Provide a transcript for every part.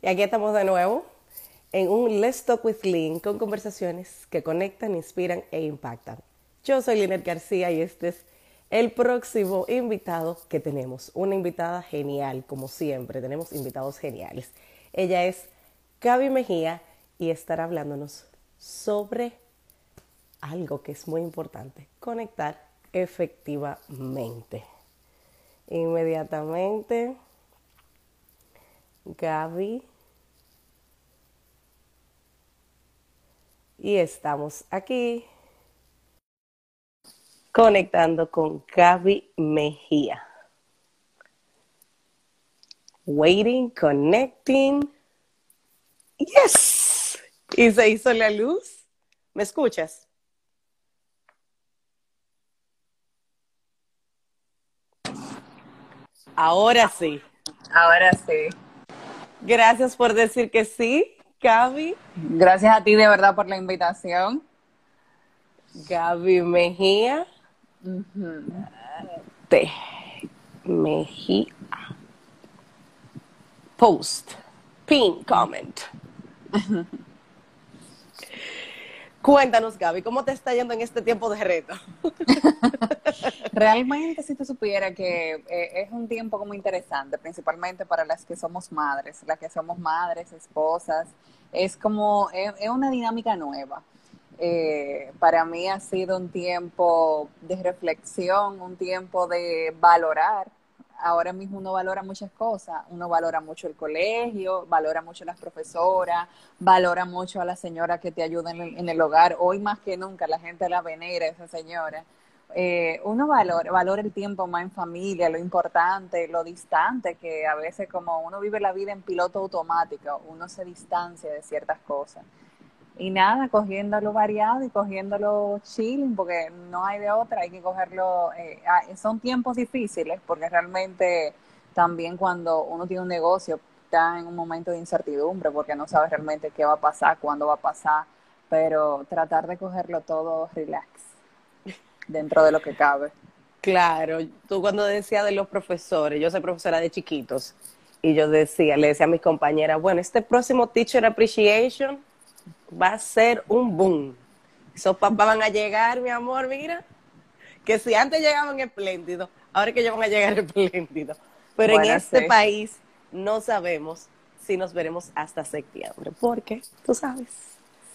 Y aquí estamos de nuevo en un Let's Talk with Lynn, con conversaciones que conectan, inspiran e impactan. Yo soy Lina García y este es el próximo invitado que tenemos. Una invitada genial, como siempre, tenemos invitados geniales. Ella es Gaby Mejía y estará hablándonos sobre algo que es muy importante, conectar efectivamente. Inmediatamente, Gaby. Y estamos aquí conectando con Gaby Mejía. Waiting, connecting. ¡Yes! Y se hizo la luz. ¿Me escuchas? Ahora sí. Ahora sí. Gracias por decir que sí, Gaby. Gracias a ti de verdad por la invitación. Gaby Mejía. Mejía. Post. Pin. Comment. Cuéntanos, Gaby, ¿cómo te está yendo en este tiempo de reto? Realmente, si te supiera que es un tiempo como interesante, principalmente para las que somos madres, esposas, es como, es una dinámica nueva. Para mí ha sido un tiempo de reflexión, un tiempo de valorar. Ahora mismo uno valora muchas cosas, uno valora mucho el colegio, valora mucho las profesoras, valora mucho a la señora que te ayuda en el hogar. Hoy más que nunca la gente la venera, esa señora. Uno valora el tiempo más en familia, lo importante, lo distante, que a veces como uno vive la vida en piloto automático, uno se distancia de ciertas cosas. Y nada, cogiéndolo variado y cogiéndolo chilling, porque no hay de otra, hay que cogerlo. Son tiempos difíciles, porque realmente también cuando uno tiene un negocio está en un momento de incertidumbre, porque no sabes realmente qué va a pasar, cuándo va a pasar, pero tratar de cogerlo todo relax, dentro de lo que cabe. Claro, tú cuando decías de los profesores, yo soy profesora de chiquitos, y yo decía, le decía a mis compañeras, bueno, este próximo Teacher Appreciation va a ser un boom. Esos papás van a llegar, mi amor, mira, que si antes llegaban espléndidos, ahora es que ellos van a llegar espléndidos. Pero bueno, en este país no sabemos si nos veremos hasta septiembre, porque tú sabes.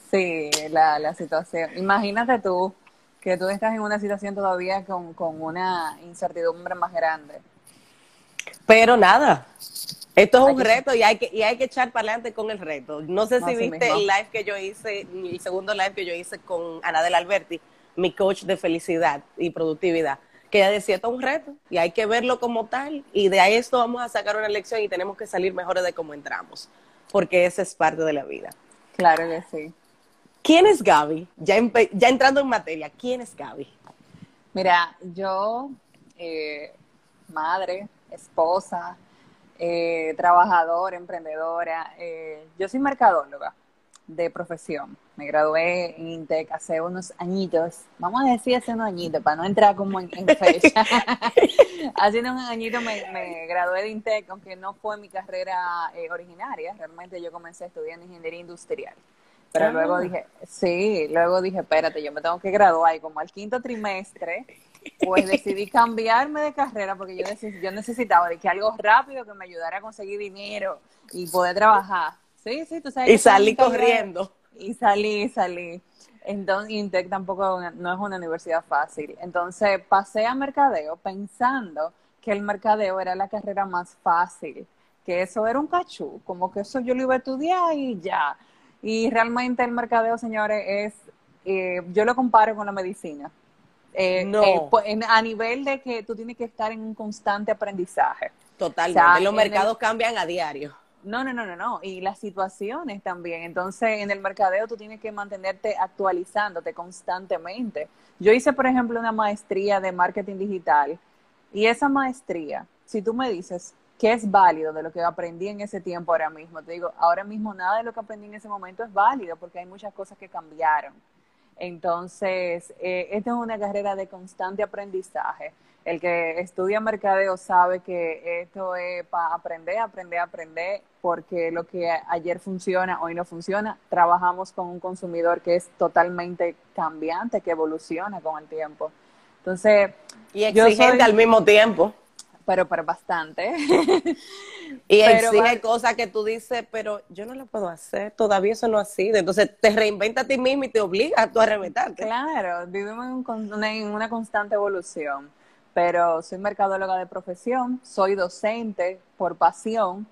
Sí, la situación. Imagínate tú, que tú estás en una situación todavía con una incertidumbre más grande. Pero nada, esto es un reto y hay que echar para adelante con el reto. No sé si viste el live que yo hice, el segundo live que yo hice con Anadel Alberti, mi coach de felicidad y productividad, que ella decía, esto es un reto y hay que verlo como tal, y de ahí esto vamos a sacar una lección y tenemos que salir mejores de cómo entramos, porque esa es parte de la vida. Claro que sí. ¿Quién es Gaby? Ya entrando en materia, ¿quién es Gaby? Mira, yo, madre, esposa, trabajadora, emprendedora. Yo soy mercadóloga de profesión. Me gradué en Intec hace unos añitos. Vamos a decir hace unos añitos, para no entrar como en fecha. Hace unos añitos me gradué de Intec, aunque no fue mi carrera originaria. Realmente yo comencé estudiando ingeniería industrial. Pero luego dije, espérate, yo me tengo que graduar. Y como al quinto trimestre, pues decidí cambiarme de carrera, porque yo necesitaba de que algo rápido que me ayudara a conseguir dinero y poder trabajar. Sí, tú sabes. Y salí corriendo. Y salí. Entonces, Intec tampoco no es una universidad fácil. Entonces, pasé a mercadeo pensando que el mercadeo era la carrera más fácil, que eso era un cachú, como que eso yo lo iba a estudiar y ya. Y realmente el mercadeo, señores, es, yo lo comparo con la medicina. A nivel de que tú tienes que estar en un constante aprendizaje. Totalmente, o sea, los mercados cambian a diario. No, y las situaciones también. Entonces, en el mercadeo tú tienes que mantenerte actualizándote constantemente. Yo hice, por ejemplo, una maestría de marketing digital, y esa maestría, si tú me dices qué es válido de lo que aprendí en ese tiempo ahora mismo, te digo, ahora mismo nada de lo que aprendí en ese momento es válido, porque hay muchas cosas que cambiaron. Entonces, esta es una carrera de constante aprendizaje. El que estudia mercadeo sabe que esto es para aprender, porque lo que ayer funciona, hoy no funciona. Trabajamos con un consumidor que es totalmente cambiante, que evoluciona con el tiempo. Entonces, y exigente al mismo tiempo. Pero bastante. Y exige cosas que tú dices, pero yo no lo puedo hacer, todavía eso no ha sido. Entonces te reinventa a ti mismo y te obliga a tú a reinventarte. Claro, vivimos en una constante evolución. Pero soy mercadóloga de profesión, soy docente por pasión.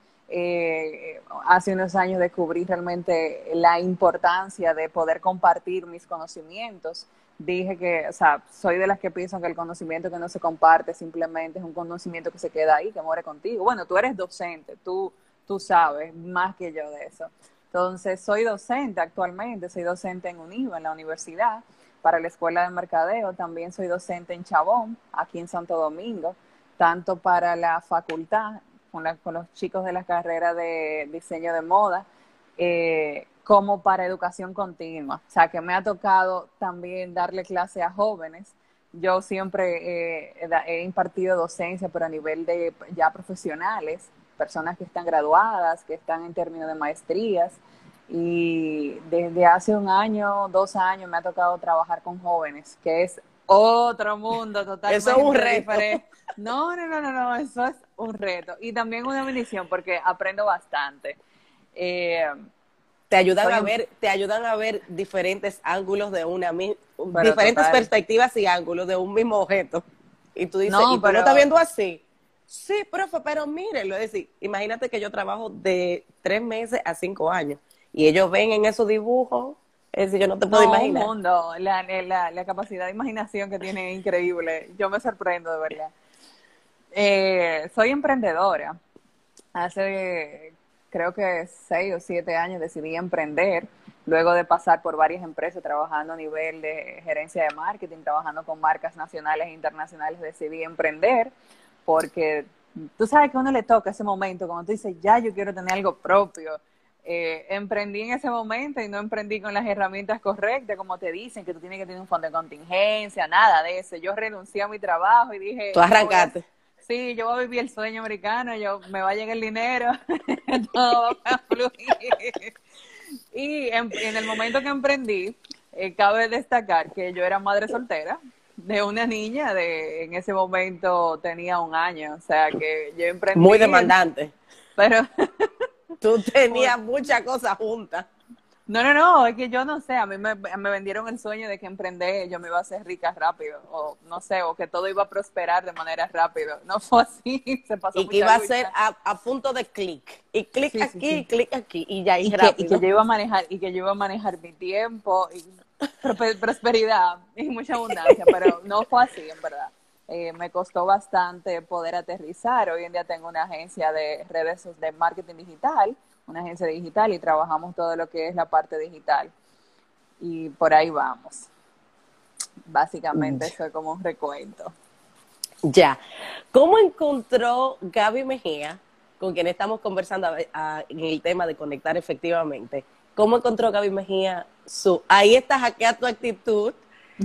Hace unos años descubrí realmente la importancia de poder compartir mis conocimientos. Dije que, o sea, soy de las que piensan que el conocimiento que no se comparte simplemente es un conocimiento que se queda ahí, que muere contigo. Bueno, tú eres docente, tú sabes más que yo de eso. Entonces, soy docente actualmente, soy docente en UNIBE, en la universidad, para la Escuela de Mercadeo. También soy docente en Chavón, aquí en Santo Domingo, tanto para la facultad, con los chicos de la carrera de diseño de moda, como para educación continua. O sea, que me ha tocado también darle clase a jóvenes. Yo siempre he impartido docencia, pero a nivel de ya profesionales, personas que están graduadas, que están en términos de maestrías. Y desde hace 1 año, 2 años me ha tocado trabajar con jóvenes, que es otro mundo totalmente. Eso es un reto. No, eso es un reto. Y también una bendición porque aprendo bastante. Te ayudan a ver diferentes ángulos de diferentes perspectivas y ángulos de un mismo objeto. Y tú dices, no, pero no está viendo así. Sí, profe, pero mírenlo. Es decir, imagínate que yo trabajo de 3 meses a 5 años y ellos ven en esos dibujos. Es decir, yo no te puedo imaginar. Mundo. La capacidad de imaginación que tiene es increíble. Yo me sorprendo, de verdad. Soy emprendedora. Hace creo que 6 o 7 años decidí emprender, luego de pasar por varias empresas trabajando a nivel de gerencia de marketing, trabajando con marcas nacionales e internacionales. Decidí emprender porque tú sabes que a uno le toca ese momento, cuando tú dices, ya, yo quiero tener algo propio. Emprendí en ese momento y no emprendí con las herramientas correctas, como te dicen, que tú tienes que tener un fondo de contingencia, nada de eso. Yo renuncié a mi trabajo y dije... Tú arrancaste. Sí, yo voy a vivir el sueño americano, me va a llegar el dinero, todo va a fluir. Y en el momento que emprendí, cabe destacar que yo era madre soltera de una niña, en ese momento tenía 1 año, o sea que yo emprendí. Muy demandante. Pero tú tenías muchas cosas juntas. No, es que yo no sé, a mí me vendieron el sueño de que emprender, yo me iba a hacer rica rápido, o no sé, o que todo iba a prosperar de manera rápida. No fue así, se pasó. Y que iba a ser a punto de clic, y clic sí, aquí, sí. Y clic aquí, y ya y rápido. Que yo iba a manejar, mi tiempo, y prosperidad, y mucha abundancia, pero no fue así, en verdad. Me costó bastante poder aterrizar. Hoy en día tengo una agencia de redes de marketing digital, una agencia digital, y trabajamos todo lo que es la parte digital. Y por ahí vamos. Básicamente eso es como un recuento. Ya. ¿Cómo encontró Gaby Mejía, con quien estamos conversando en el tema de conectar efectivamente? ¿Cómo encontró Gaby Mejía ahí está hackea tu actitud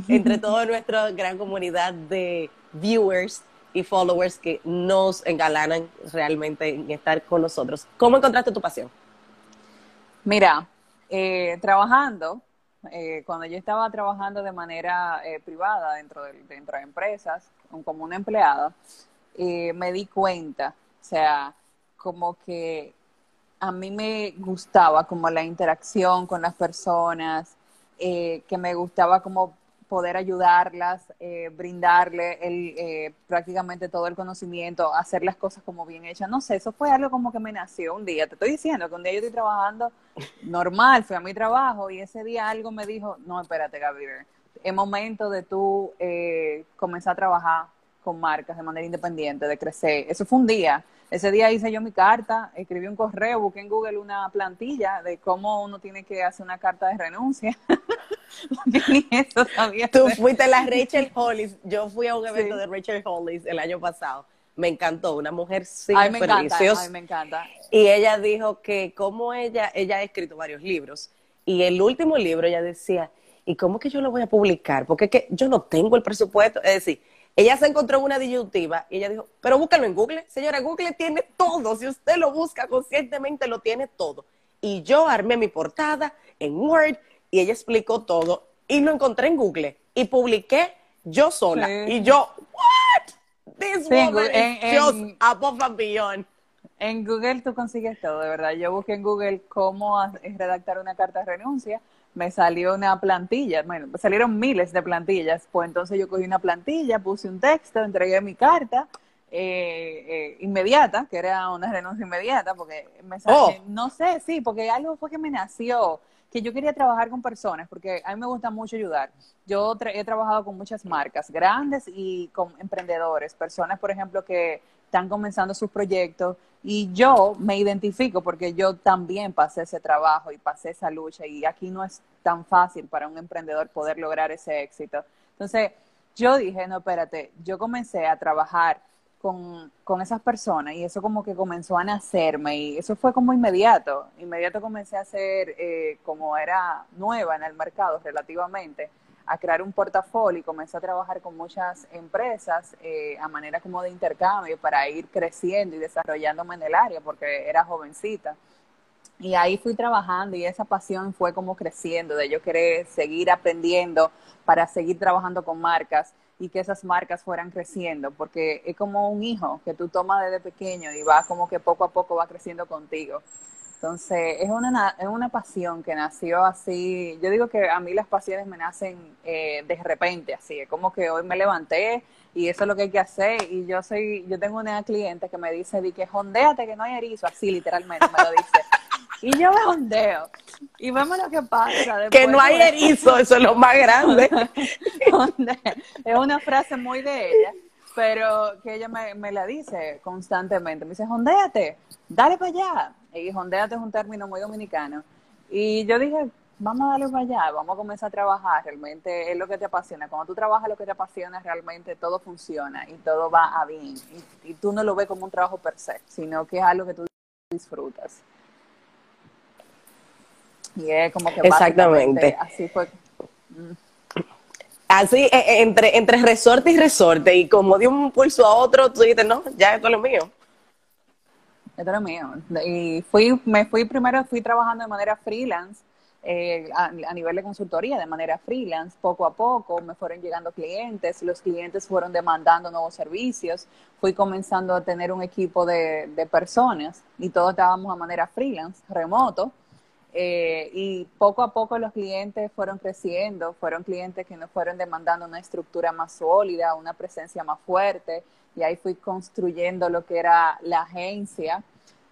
entre toda nuestra gran comunidad de viewers y followers que nos engalanan realmente en estar con nosotros? ¿Cómo encontraste tu pasión? Mira, trabajando, cuando yo estaba trabajando de manera privada dentro de empresas, como una empleada, me di cuenta, o sea, como que a mí me gustaba como la interacción con las personas, que me gustaba como poder ayudarlas, brindarle prácticamente todo el conocimiento, hacer las cosas como bien hechas. No sé, eso fue algo como que me nació un día. Te estoy diciendo que un día yo estoy trabajando normal, fui a mi trabajo y ese día algo me dijo, no, espérate, Gaby, es momento de tú comenzar a trabajar con marcas de manera independiente, de crecer. Eso fue un día. Ese día hice yo mi carta, escribí un correo, busqué en Google una plantilla de cómo uno tiene que hacer una carta de renuncia. Ni eso sabía. Tú fuiste la Rachel Hollis. Yo fui a un evento de Rachel Hollis el año pasado. Me encantó, una mujer súper deliciosa. Ay, me encanta. Y ella dijo que como ella ha escrito varios libros, y el último libro ella decía, ¿y cómo que yo lo voy a publicar? Porque es que yo no tengo el presupuesto. Es decir, Ella se encontró en una disyuntiva y ella dijo, pero búscalo en Google. Señora, Google tiene todo. Si usted lo busca conscientemente, lo tiene todo. Y yo armé mi portada en Word y ella explicó todo. Y lo encontré en Google y publiqué yo sola. Sí. Y yo, what? This woman is just above and beyond. En Google tú consigues todo, de verdad. Yo busqué en Google cómo redactar una carta de renuncia. Me salió una plantilla, bueno, salieron miles de plantillas, pues entonces yo cogí una plantilla, puse un texto, entregué mi carta inmediata, que era una renuncia inmediata, porque me salió, no sé, sí, porque algo fue que me nació, que yo quería trabajar con personas, porque a mí me gusta mucho ayudar. Yo he trabajado con muchas marcas, grandes y con emprendedores, personas, por ejemplo, que están comenzando sus proyectos, y yo me identifico porque yo también pasé ese trabajo y pasé esa lucha, y aquí no es tan fácil para un emprendedor poder lograr ese éxito. Entonces, yo dije, no, espérate, yo comencé a trabajar con esas personas, y eso como que comenzó a nacerme, y eso fue como inmediato. Inmediato comencé a hacer, como era nueva en el mercado relativamente, a crear un portafolio y comencé a trabajar con muchas empresas a manera como de intercambio para ir creciendo y desarrollándome en el área porque era jovencita. Y ahí fui trabajando y esa pasión fue como creciendo de yo querer seguir aprendiendo para seguir trabajando con marcas y que esas marcas fueran creciendo porque es como un hijo que tú tomas desde pequeño y va como que poco a poco va creciendo contigo. Entonces, es una pasión que nació así. Yo digo que a mí las pasiones me nacen de repente, así. Es como que hoy me levanté y eso es lo que hay que hacer. Y yo tengo una cliente que me dice, di que jondéate que no hay erizo, así literalmente me lo dice. Y yo me jondeo. Y vemos lo que pasa. Después, que no hay erizo, eso es lo más grande. Es una frase muy de ella. Pero que ella me la dice constantemente. Me dice, jondéate, dale para allá. Y jondéate es un término muy dominicano. Y yo dije, vamos a darle para allá, vamos a comenzar a trabajar. Realmente es lo que te apasiona. Cuando tú trabajas lo que te apasiona, realmente todo funciona y todo va a bien. Y tú no lo ves como un trabajo per se, sino que es algo que tú disfrutas. Y es como que exactamente. Así fue. Así, entre resorte y resorte, y como de un pulso a otro, tú dices, no, ya esto es lo mío. Esto es lo mío. Y primero fui trabajando de manera freelance, a nivel de consultoría, de manera freelance, poco a poco, me fueron llegando clientes, los clientes fueron demandando nuevos servicios, fui comenzando a tener un equipo de personas, y todos estábamos de manera freelance, remoto. Y poco a poco los clientes fueron creciendo, fueron clientes que nos fueron demandando una estructura más sólida, una presencia más fuerte, y ahí fui construyendo lo que era la agencia.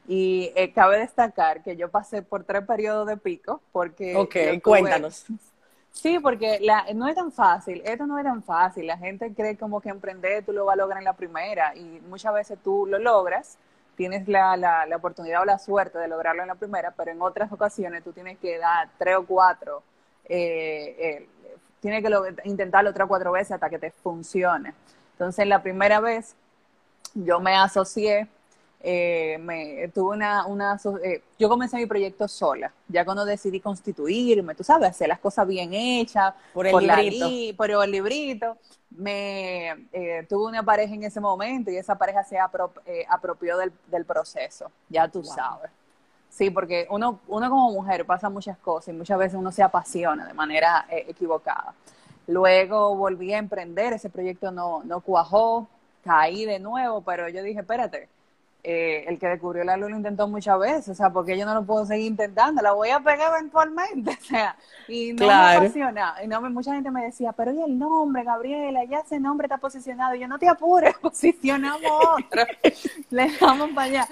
Y cabe destacar que yo pasé por 3 periodos de pico, porque... Ok, cuéntanos. Sí, porque no es tan fácil, esto no es tan fácil, la gente cree como que emprender tú lo vas a lograr en la primera, y muchas veces tú lo logras, tienes la oportunidad o la suerte de lograrlo en la primera, pero en otras ocasiones tú tienes que dar 3 o 4, tienes que intentarlo 3 o 4 veces hasta que te funcione. Entonces, la primera vez yo me asocié, yo comencé mi proyecto sola, ya cuando decidí constituirme, tú sabes, hacer las cosas bien hechas, por el librito. Tuve una pareja en ese momento y esa pareja se apropió del proceso, ya tú sabes. Sí, porque uno como mujer pasa muchas cosas y muchas veces uno se apasiona de manera equivocada. Luego volví a emprender, ese proyecto no cuajó, caí de nuevo, pero yo dije, espérate, el que descubrió la luz lo intentó muchas veces, o sea, porque yo no lo puedo seguir intentando, la voy a pegar eventualmente, o sea, y no me apasiona, y mucha gente me decía, pero ¿y el nombre, Gabriela? Ya ese nombre está posicionado, y yo, no te apures, posicionamos otro, le damos para allá,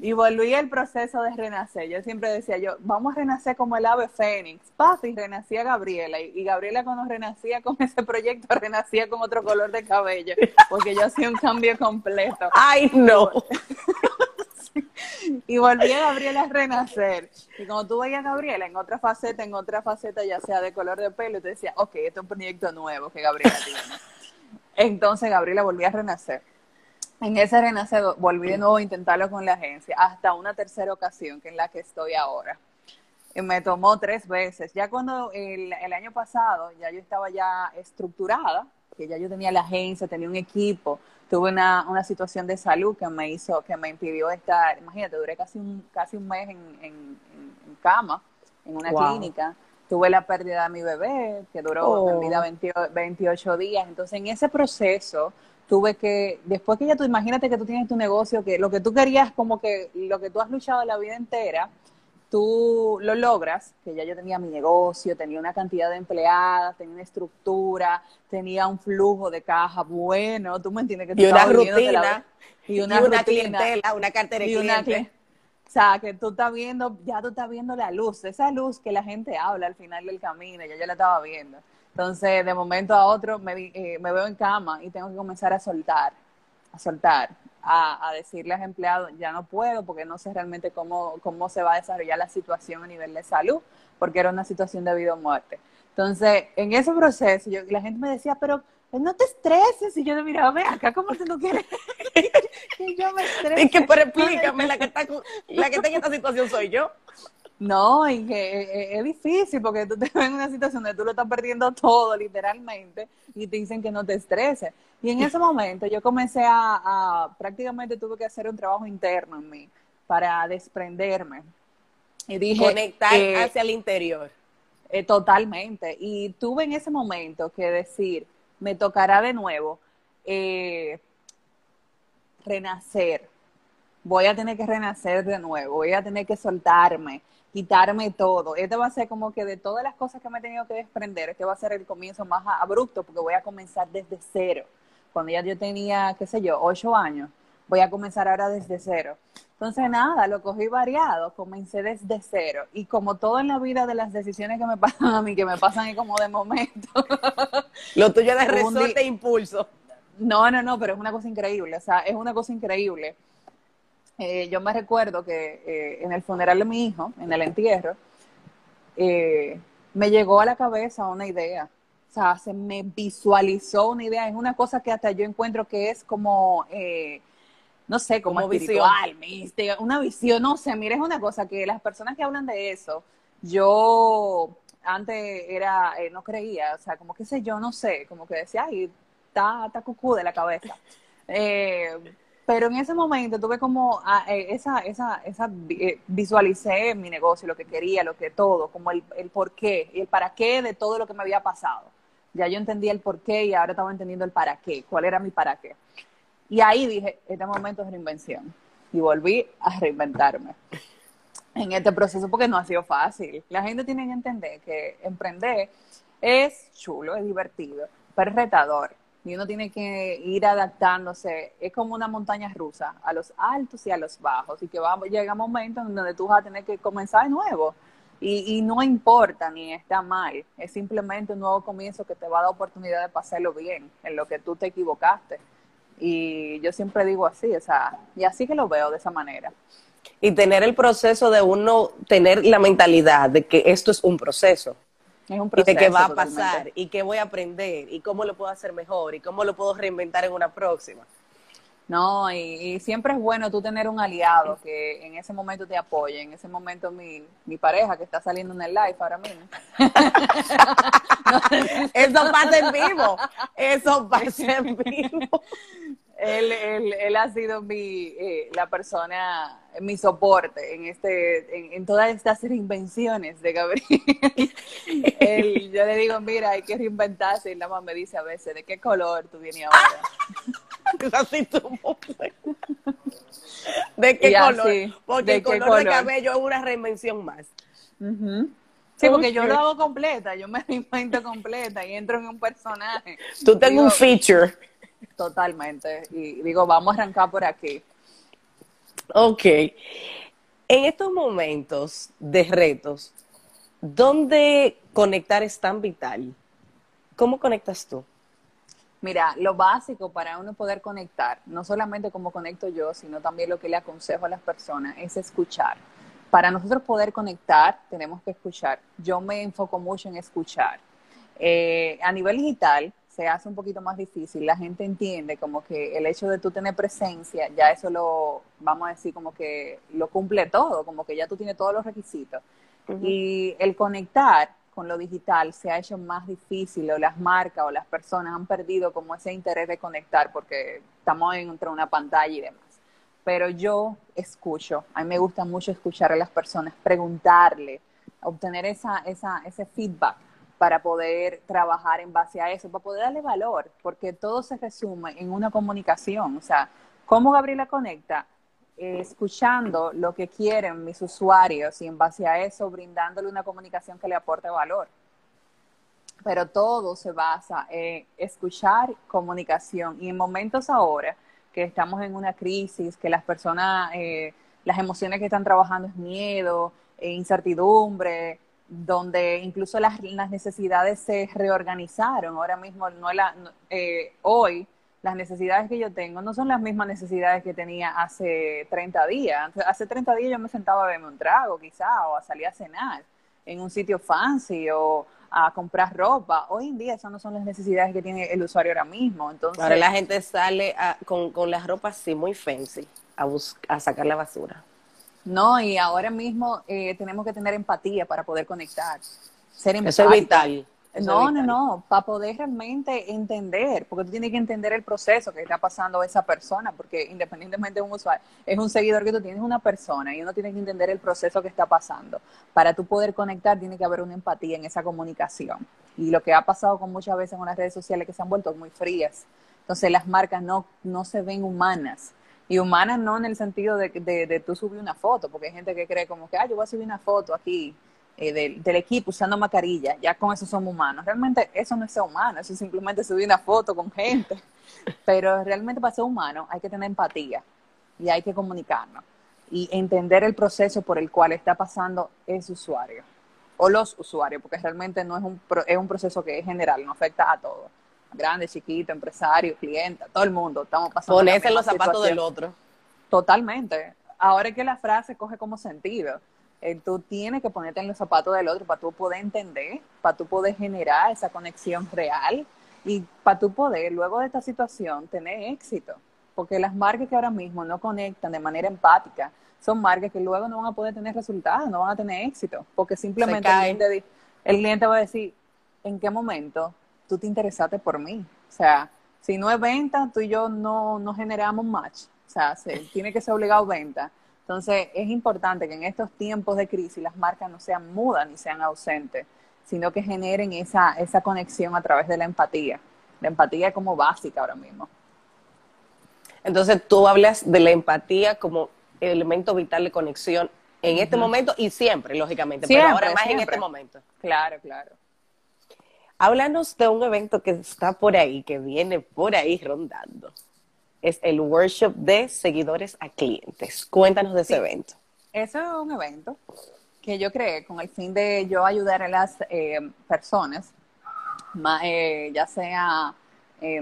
y volví al proceso de renacer. Yo siempre decía, vamos a renacer como el ave fénix, y renacía Gabriela, y Gabriela cuando renacía con ese proyecto, renacía con otro color de cabello, porque yo hacía un cambio completo. ¡Ay, no! Y volví a Gabriela a renacer, y como tú veías a Gabriela en otra faceta, ya sea de color de pelo, te decía, ok, este es un proyecto nuevo que Gabriela tiene. Entonces Gabriela volví a renacer. En ese renacer volví de nuevo a intentarlo con la agencia, hasta una tercera ocasión, que es la que estoy ahora. Y me tomó 3 veces. Ya cuando el año pasado, ya yo estaba ya estructurada, que ya yo tenía la agencia, tenía un equipo, tuve una situación de salud que me hizo, que me impidió estar, imagínate, duré casi un mes en cama, en una clínica. Tuve la pérdida de mi bebé, que duró en vida 28 días. Entonces, en ese proceso, tuve que, después que ya tú, imagínate que tú tienes tu negocio, que lo que tú querías, como que lo que tú has luchado la vida entera, tú lo logras, que ya yo tenía mi negocio, tenía una cantidad de empleadas, tenía una estructura, tenía un flujo de caja bueno, tú me entiendes que tú estabas viviendo la... Y una rutina, clientela, una cartera de clientes. O sea, que tú estás viendo, ya tú estás viendo la luz, esa luz que la gente habla al final del camino, ya yo la estaba viendo. Entonces, de momento a otro, me veo en cama y tengo que comenzar a soltar, a decirle a los empleados, ya no puedo, porque no sé realmente cómo se va a desarrollar la situación a nivel de salud, porque era una situación de vida o muerte. Entonces, en ese proceso, la gente me decía, pero... no te estreses, y yo le miraba, ve acá, ¿cómo tú no quieres que yo me estrese? Es que, pero explícame, la que está en esta situación soy yo. No, y que es difícil, porque tú te ves en una situación donde tú lo estás perdiendo todo, literalmente, y te dicen que no te estreses. Y en ese momento yo comencé a prácticamente tuve que hacer un trabajo interno en mí, para desprenderme. Y dije, conectar hacia el interior. Totalmente. Y tuve en ese momento que decir, me tocará de nuevo renacer. Voy a tener que renacer de nuevo. Voy a tener que soltarme, quitarme todo. Este va a ser como que de todas las cosas que me he tenido que desprender, este va a ser el comienzo más abrupto, porque voy a comenzar desde cero. Cuando ya yo tenía, qué sé yo, 8 años, voy a comenzar ahora desde cero. Entonces, nada, lo cogí variado, comencé desde cero. Y como todo en la vida, de las decisiones que me pasan a mí, que me pasan es como de momento. Lo tuyo de resorte e impulso. No, pero es una cosa increíble. O sea, es una cosa increíble. Yo me recuerdo que en el funeral de mi hijo, en el entierro, me llegó a la cabeza una idea. O sea, se me visualizó una idea. Es una cosa que hasta yo encuentro que es como... no sé, como espiritual, mística, una visión, no sé, mira, es una cosa que las personas que hablan de eso, yo antes era, no creía, o sea, como qué sé yo, no sé, como que decía, ay, está cucú de la cabeza. Pero en ese momento tuve como, visualicé mi negocio, lo que quería, lo que todo, como el por qué, el para qué de todo lo que me había pasado. Ya yo entendía el por qué y ahora estaba entendiendo el para qué, cuál era mi para qué. Y ahí dije, este momento es reinvención. Y volví a reinventarme en este proceso porque no ha sido fácil. La gente tiene que entender que emprender es chulo, es divertido, pero es retador. Y uno tiene que ir adaptándose. Es como una montaña rusa, a los altos y a los bajos. Y que llega un momento en donde tú vas a tener que comenzar de nuevo. Y no importa ni está mal. Es simplemente un nuevo comienzo que te va a dar oportunidad de pasarlo bien en lo que tú te equivocaste. Y yo siempre digo así, o sea, y así que lo veo de esa manera. Y tener el proceso de uno, tener la mentalidad de que esto es un proceso. Es un proceso. Y de qué va a pasar, y qué voy a aprender, y cómo lo puedo hacer mejor, y cómo lo puedo reinventar en una próxima. No, y siempre es bueno tú tener un aliado que en ese momento te apoye. En ese momento mi pareja que está saliendo en el live ahora mismo. Eso pasa en vivo. Eso pasa en vivo. Él ha sido la persona, mi soporte en todas estas reinvenciones de Gabriel. Yo le digo, mira, hay que reinventarse, y la mamá me dice a veces, ¿de qué color tú vienes ahora? ¿De qué color? Sí, porque el color de cabello es una reinvención más. Uh-huh. Sí, porque yo lo hago completa, yo me reinvento completa y entro en un personaje. Tú tengo un feature. Totalmente. Y digo, vamos a arrancar por aquí. Ok. En estos momentos de retos, ¿dónde conectar es tan vital? ¿Cómo conectas tú? Mira, lo básico para uno poder conectar, no solamente como conecto yo, sino también lo que le aconsejo a las personas, es escuchar. Para nosotros poder conectar, tenemos que escuchar. Yo me enfoco mucho en escuchar. A nivel digital, se hace un poquito más difícil. La gente entiende como que el hecho de tú tener presencia, ya eso lo, vamos a decir, como que lo cumple todo, como que ya tú tienes todos los requisitos. Uh-huh. Y el conectar con lo digital se ha hecho más difícil, o las marcas o las personas han perdido como ese interés de conectar porque estamos entre una pantalla y demás. Pero yo escucho, a mí me gusta mucho escuchar a las personas, preguntarle, obtener ese feedback para poder trabajar en base a eso, para poder darle valor, porque todo se resume en una comunicación. O sea, ¿cómo Gabriela conecta? Escuchando lo que quieren mis usuarios y en base a eso brindándole una comunicación que le aporte valor. Pero todo se basa en escuchar, comunicación, y en momentos ahora que estamos en una crisis, que las personas, las emociones que están trabajando es miedo, incertidumbre, donde incluso las necesidades se reorganizaron. Ahora mismo, hoy, las necesidades que yo tengo no son las mismas necesidades que tenía hace 30 días. Hace 30 días yo me sentaba a beberme un trago, quizá, o a salir a cenar en un sitio fancy, o a comprar ropa. Hoy en día esas no son las necesidades que tiene el usuario ahora mismo. Entonces, ahora la gente sale con las ropas así muy fancy a sacar la basura. No, y ahora mismo tenemos que tener empatía para poder conectar. Ser empático. Eso es vital. No, para poder realmente entender, porque tú tienes que entender el proceso que está pasando esa persona, porque independientemente de un usuario, es un seguidor que tú tienes, una persona, y uno tiene que entender el proceso que está pasando. Para tú poder conectar tiene que haber una empatía en esa comunicación. Y lo que ha pasado con muchas veces con las redes sociales, que se han vuelto muy frías. Entonces las marcas no se ven humanas. Y humanas no en el sentido de tú subir una foto, porque hay gente que cree como que, yo voy a subir una foto aquí del equipo usando mascarilla, ya con eso somos humanos. Realmente eso no es ser humano, eso es simplemente subir una foto con gente. Pero realmente para ser humano hay que tener empatía y hay que comunicarnos y entender el proceso por el cual está pasando ese usuario o los usuarios, porque realmente no es un proceso que es general, no afecta a todos. Grande, chiquito, empresario, cliente, todo el mundo. Estamos pasando ponerse en los zapatos del otro. Totalmente. Ahora es que la frase coge como sentido. Tú tienes que ponerte en los zapatos del otro para tú poder entender, para tú poder generar esa conexión real y para tú poder, luego de esta situación, tener éxito. Porque las marcas que ahora mismo no conectan de manera empática son marcas que luego no van a poder tener resultados, no van a tener éxito. Porque simplemente el cliente va a decir, ¿en qué momento tú te interesaste por mí? O sea, si no es venta, tú y yo no generamos match. O sea, tiene que ser obligado venta. Entonces, es importante que en estos tiempos de crisis las marcas no sean mudas ni sean ausentes, sino que generen esa conexión a través de la empatía. La empatía es como básica ahora mismo. Entonces, tú hablas de la empatía como elemento vital de conexión en este momento y siempre, lógicamente, siempre, pero ahora más siempre. En este momento. Claro, claro. Háblanos de un evento que está por ahí, que viene por ahí rondando. Es el workshop de seguidores a clientes. Cuéntanos de ese evento. Eso es un evento que yo creé con el fin de yo ayudar a las personas, ya sea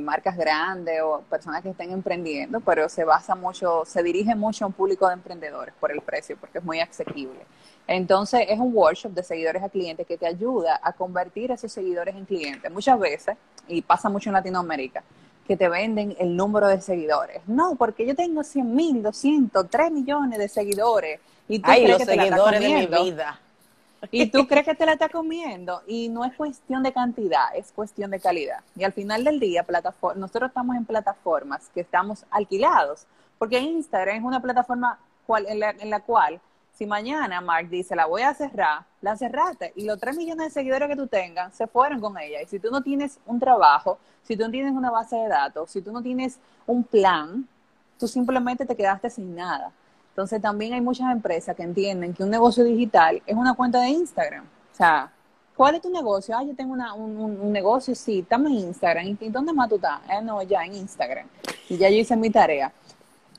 marcas grandes o personas que estén emprendiendo, pero se dirige mucho a un público de emprendedores por el precio, porque es muy asequible. Entonces, es un workshop de seguidores a clientes que te ayuda a convertir a esos seguidores en clientes. Muchas veces, y pasa mucho en Latinoamérica, que te venden el número de seguidores. No, porque yo tengo 100,000, 200, 3 millones de seguidores. Y tú crees que te la estás comiendo. De mi vida. Y tú crees que te la estás comiendo. Y no es cuestión de cantidad, es cuestión de calidad. Y al final del día, nosotros estamos en plataformas que estamos alquilados. Porque Instagram es una plataforma en la cual, si mañana Mark dice, la voy a cerrar, la cerraste. Y los 3 millones de seguidores que tú tengas se fueron con ella. Y si tú no tienes un trabajo, si tú no tienes una base de datos, si tú no tienes un plan, tú simplemente te quedaste sin nada. Entonces también hay muchas empresas que entienden que un negocio digital es una cuenta de Instagram. O sea, ¿cuál es tu negocio? Yo tengo un negocio, sí, estamos en Instagram. ¿Y dónde más tú estás? No, ya en Instagram. Y ya yo hice mi tarea.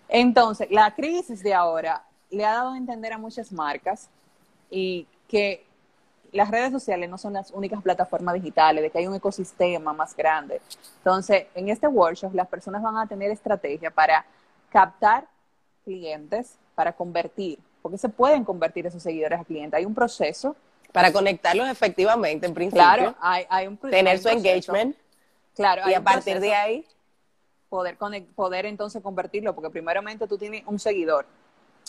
Entonces, la crisis de ahora le ha dado a entender a muchas marcas y que las redes sociales no son las únicas plataformas digitales, de que hay un ecosistema más grande. Entonces, en este workshop, las personas van a tener estrategia para captar clientes, para convertir, porque se pueden convertir esos seguidores a clientes. Hay un proceso. Para conectarlos efectivamente, en principio. Claro, hay un proceso. Tener su engagement. Claro. Y a partir de ahí, poder entonces convertirlo, porque primeramente tú tienes un seguidor.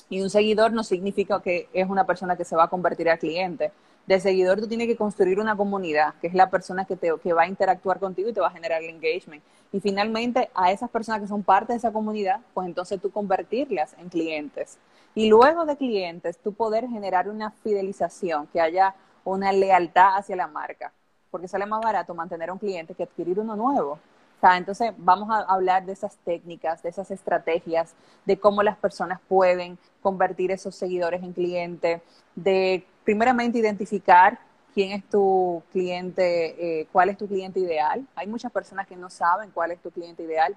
Y un seguidor no significa que es una persona que se va a convertir a cliente. De seguidor tú tienes que construir una comunidad, que es la persona que va a interactuar contigo y te va a generar el engagement. Y finalmente, a esas personas que son parte de esa comunidad, pues entonces tú convertirlas en clientes. Y luego de clientes, tú poder generar una fidelización, que haya una lealtad hacia la marca. Porque sale más barato mantener a un cliente que adquirir uno nuevo. O sea, entonces vamos a hablar de esas técnicas, de esas estrategias, de cómo las personas pueden convertir esos seguidores en clientes, de primeramente identificar quién es tu cliente, cuál es tu cliente ideal. Hay muchas personas que no saben cuál es tu cliente ideal.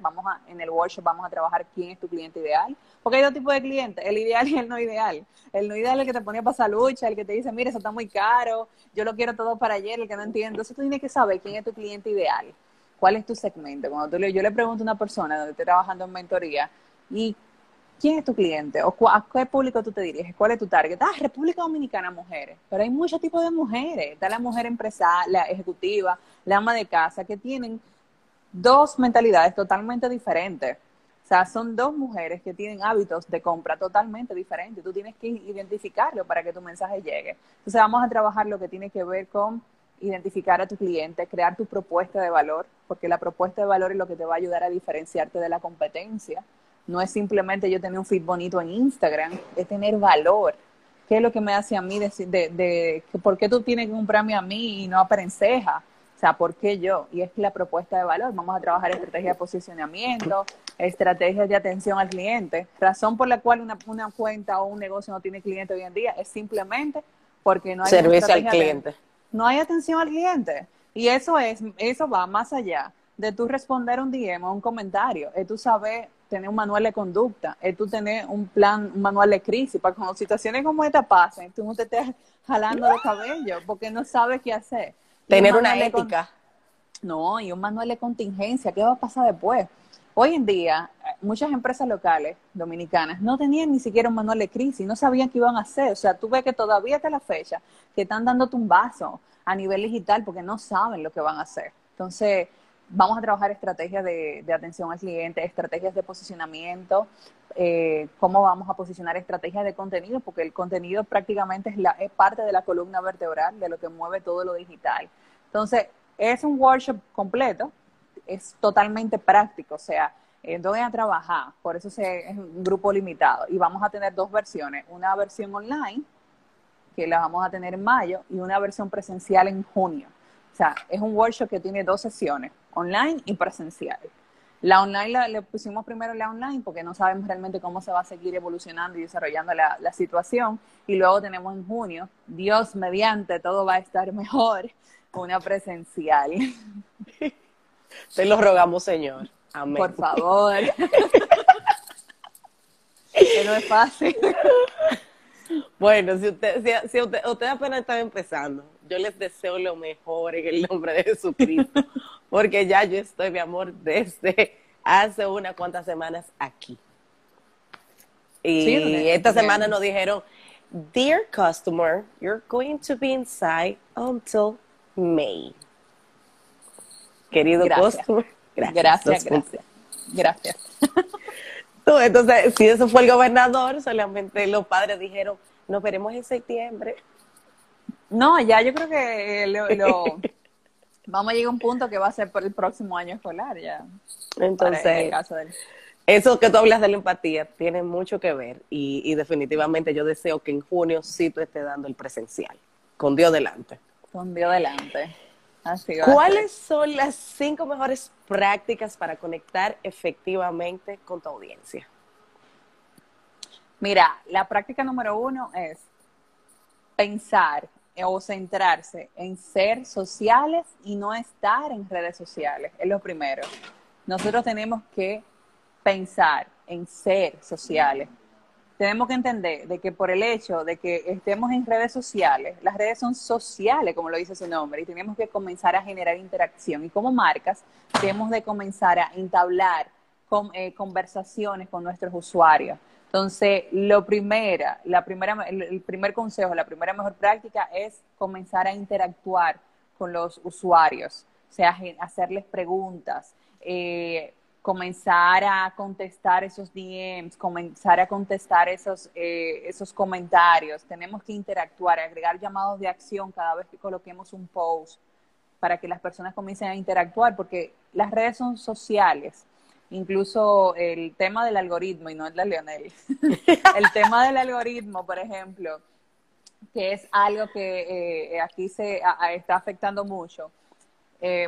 En el workshop vamos a trabajar quién es tu cliente ideal. Porque hay dos tipos de clientes, el ideal y el no ideal. El no ideal es el que te pone a pasar lucha, el que te dice, mira, eso está muy caro, yo lo quiero todo para ayer, el que no entiende. Entonces tú tienes que saber quién es tu cliente ideal, cuál es tu segmento. Cuando yo le pregunto a una persona donde esté trabajando en mentoría, ¿y quién es tu cliente? ¿O a qué público tú te diriges? ¿Cuál es tu target? Ah, República Dominicana, mujeres. Pero hay muchos tipos de mujeres. Está la mujer empresaria, la ejecutiva, la ama de casa, que tienen dos mentalidades totalmente diferentes. O sea, son dos mujeres que tienen hábitos de compra totalmente diferentes. Tú tienes que identificarlo para que tu mensaje llegue. Entonces vamos a trabajar lo que tiene que ver con identificar a tu cliente, crear tu propuesta de valor, porque la propuesta de valor es lo que te va a ayudar a diferenciarte de la competencia. No es simplemente yo tener un feed bonito en Instagram, es tener valor. ¿Qué es lo que me hace a mí decir por qué tú tienes que comprarme a mí y no a Perenceja? O sea, ¿por qué yo? Y es la propuesta de valor. Vamos a trabajar estrategia de posicionamiento, estrategias de atención al cliente. Razón por la cual una cuenta o un negocio no tiene cliente hoy en día es simplemente porque no hay servicio al cliente. No hay atención al cliente. Y eso va más allá de tú responder un DM o un comentario. Es tú saber tener un manual de conducta, es tú tener un manual de crisis, para cuando situaciones como esta pasen, tú no te estés jalando los cabellos, porque no sabes qué hacer. Tener una ética. No, y un manual de contingencia, ¿qué va a pasar después? Hoy en día, muchas empresas locales dominicanas no tenían ni siquiera un manual de crisis, no sabían qué iban a hacer. O sea, tú ves que todavía hasta la fecha que están dando tumbazos a nivel digital porque no saben lo que van a hacer. Entonces, vamos a trabajar estrategias de atención al cliente, estrategias de posicionamiento, cómo vamos a posicionar estrategias de contenido, porque el contenido prácticamente es parte de la columna vertebral de lo que mueve todo lo digital. Entonces, es un workshop completo, es totalmente práctico, o sea, voy a trabajar, por eso es un grupo limitado. Y vamos a tener dos versiones, una versión online, que la vamos a tener en mayo, y una versión presencial en junio. O sea, es un workshop que tiene dos sesiones, online y presencial. La online le pusimos primero la online porque no sabemos realmente cómo se va a seguir evolucionando y desarrollando la situación. Y luego tenemos en junio, Dios mediante, todo va a estar mejor, una presencial. Te lo rogamos, Señor. Amén. Por favor. Que no es fácil. Bueno, si usted apenas está empezando, yo les deseo lo mejor en el nombre de Jesucristo, porque ya yo estoy, mi amor, desde hace unas cuantas semanas aquí. Y sí, esta semana nos dijeron, dear customer, you're going to be inside until May. Querido customer, gracias. Entonces, si eso fue el gobernador, solamente los padres dijeron, nos veremos en septiembre. No, ya yo creo que vamos a llegar a un punto que va a ser por el próximo año escolar ya. Entonces, eso que tú hablas de la empatía tiene mucho que ver y definitivamente yo deseo que en junio sí tú estés dando el presencial. Con Dios delante. Con Dios delante. Así va. ¿Cuáles son las 5 mejores prácticas para conectar efectivamente con tu audiencia? Mira, la práctica número 1 es pensar o centrarse en ser sociales y no estar en redes sociales. Es lo primero. Nosotros tenemos que pensar en ser sociales. Tenemos que entender de que por el hecho de que estemos en redes sociales, las redes son sociales, como lo dice su nombre, y tenemos que comenzar a generar interacción. Y como marcas, tenemos de comenzar a entablar conversaciones con nuestros usuarios. Entonces, el primer consejo, la primera mejor práctica es comenzar a interactuar con los usuarios, o sea, hacerles preguntas, comenzar a contestar esos DMs, comenzar a contestar esos comentarios. Tenemos que interactuar, agregar llamados de acción cada vez que coloquemos un post para que las personas comiencen a interactuar, porque las redes son sociales. Incluso el tema del algoritmo, y no es la Leonel, el tema del algoritmo, por ejemplo, que es algo que aquí se está afectando mucho.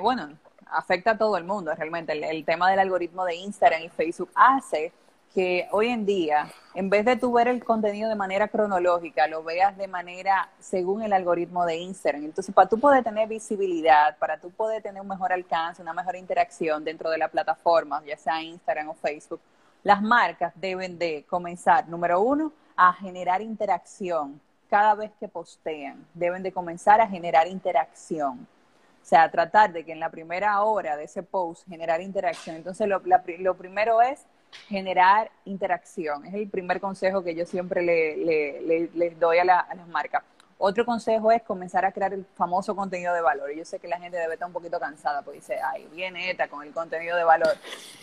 Bueno, afecta a todo el mundo realmente. El tema del algoritmo de Instagram y Facebook hace que hoy en día, en vez de tú ver el contenido de manera cronológica, lo veas de manera según el algoritmo de Instagram. Entonces, para tú poder tener visibilidad, para tú poder tener un mejor alcance, una mejor interacción dentro de la plataforma, ya sea Instagram o Facebook, las marcas deben de comenzar, número uno, a generar interacción. Cada vez que postean, deben de comenzar a generar interacción. O sea, tratar de que en la primera hora de ese post generar interacción. Entonces, lo primero es generar interacción. Es el primer consejo que yo siempre les doy a las marcas. Otro consejo es comenzar a crear el famoso contenido de valor. Yo sé que la gente debe estar un poquito cansada porque dice, ay, viene esta con el contenido de valor.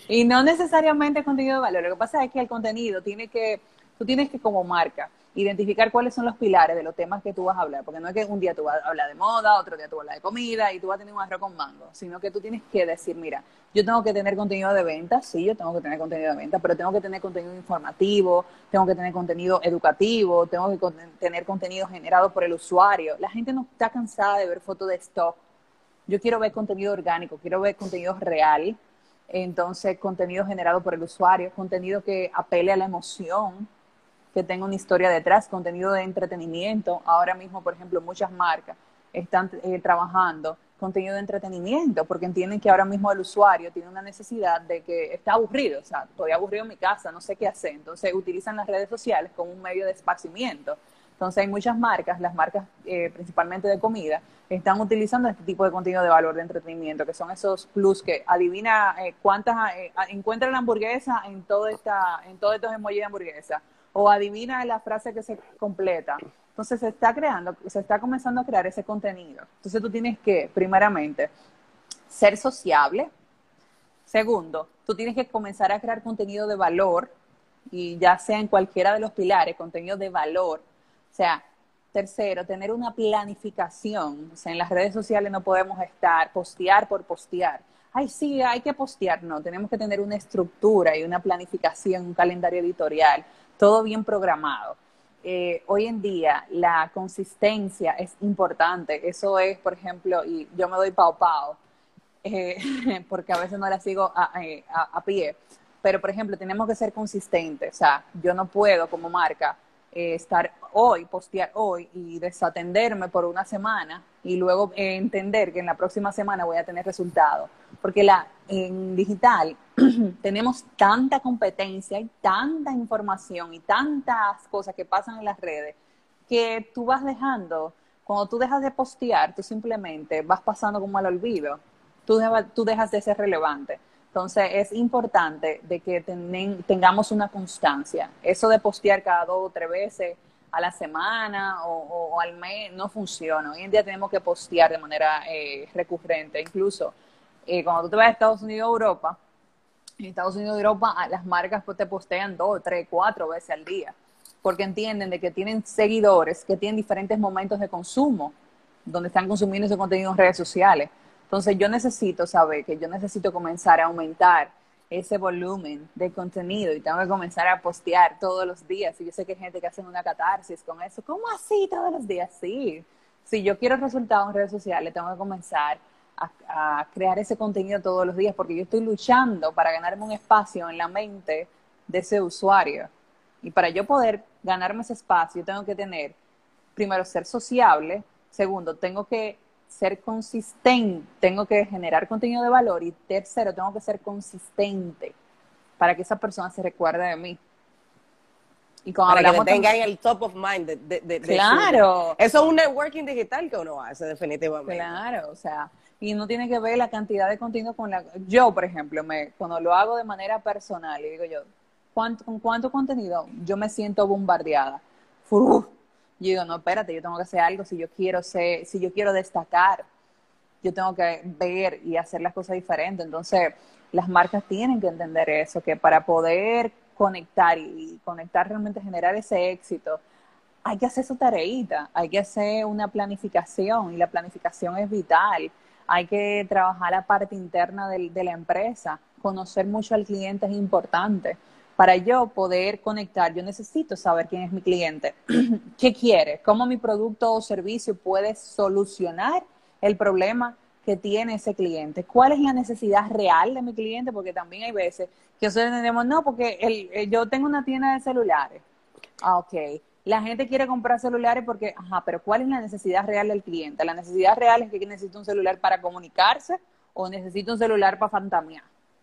Y no necesariamente el contenido de valor. Lo que pasa es que el contenido tú tienes que como marca identificar cuáles son los pilares de los temas que tú vas a hablar, porque no es que un día tú vas a hablar de moda, otro día tú vas a hablar de comida y tú vas a tener un arroz con mango, sino que tú tienes que decir, mira, yo tengo que tener contenido de venta, sí, yo tengo que tener contenido de venta, pero tengo que tener contenido informativo, tengo que tener contenido educativo, tengo que tener contenido generado por el usuario. La gente no está cansada de ver fotos de stock. Yo quiero ver contenido orgánico, quiero ver contenido real, entonces contenido generado por el usuario, contenido que apele a la emoción, que tenga una historia detrás, contenido de entretenimiento. Ahora mismo, por ejemplo, muchas marcas están trabajando contenido de entretenimiento porque entienden que ahora mismo el usuario tiene una necesidad de que está aburrido, o sea, estoy aburrido en mi casa, no sé qué hacer. Entonces, utilizan las redes sociales como un medio de esparcimiento. Entonces, hay muchas marcas, las marcas principalmente de comida, están utilizando este tipo de contenido de valor de entretenimiento, que son esos plus que adivina encuentra la hamburguesa en todos estos emojis de hamburguesa. O adivina la frase que se completa. Entonces se está comenzando a crear ese contenido. Entonces tú tienes que, primeramente, ser sociable. Segundo, tú tienes que comenzar a crear contenido de valor, y ya sea en cualquiera de los pilares, contenido de valor. O sea, tercero, tener una planificación. O sea, en las redes sociales no podemos estar postear por postear. Ay, sí, hay que postear. No, tenemos que tener una estructura y una planificación, un calendario editorial. Todo bien programado. Hoy en día la consistencia es importante. Eso es, por ejemplo, y yo me doy pao porque a veces no la sigo a pie. Pero, por ejemplo, tenemos que ser consistentes. O sea, yo no puedo como marca estar hoy, postear hoy y desatenderme por una semana y luego entender que en la próxima semana voy a tener resultados. Porque en digital tenemos tanta competencia y tanta información y tantas cosas que pasan en las redes que tú vas dejando, cuando tú dejas de postear, tú simplemente vas pasando como al olvido, tú dejas de ser relevante. Entonces es importante de que tengamos una constancia. Eso de postear cada 2 o 3 veces a la semana o al mes no funciona. Hoy en día tenemos que postear de manera recurrente. Incluso cuando tú te vas a Estados Unidos o Europa, en Estados Unidos y Europa las marcas te postean 2, 3, 4 veces al día porque entienden de que tienen seguidores que tienen diferentes momentos de consumo donde están consumiendo ese contenido en redes sociales. Entonces yo necesito saber que yo necesito comenzar a aumentar ese volumen de contenido y tengo que comenzar a postear todos los días. Y yo sé que hay gente que hace una catarsis con eso. ¿Cómo así todos los días? Sí. Si yo quiero resultados en redes sociales tengo que comenzar a crear ese contenido todos los días porque yo estoy luchando para ganarme un espacio en la mente de ese usuario. Y para yo poder ganarme ese espacio, yo tengo que tener, primero, ser sociable. Segundo, tengo que ser consistente. Tengo que generar contenido de valor. Y tercero, tengo que ser consistente para que esa persona se recuerde de mí. Y para que tenga en el top of mind. Claro. Eso es un networking digital que uno hace, definitivamente. Claro, o sea, y no tiene que ver la cantidad de contenido con la... Yo, por ejemplo, cuando lo hago de manera personal, y digo yo, ¿con cuánto contenido? Yo me siento bombardeada. Yo digo, no, espérate, yo tengo que hacer algo si yo quiero destacar. yo tengo que ver y hacer las cosas diferentes. Entonces, las marcas tienen que entender eso, que para poder conectar y conectar realmente, generar ese éxito, hay que hacer su tareita, hay que hacer una planificación, y la planificación es vital. Hay que trabajar la parte interna de la empresa. Conocer mucho al cliente es importante. Para yo poder conectar, yo necesito saber quién es mi cliente, qué quiere, cómo mi producto o servicio puede solucionar el problema que tiene ese cliente. ¿Cuál es la necesidad real de mi cliente? Porque también hay veces que nosotros entendemos, no, porque yo tengo una tienda de celulares. Ah, ok. La gente quiere comprar celulares porque, ajá, pero ¿cuál es la necesidad real del cliente? La necesidad real es que necesita un celular para comunicarse o necesita un celular para fantamear.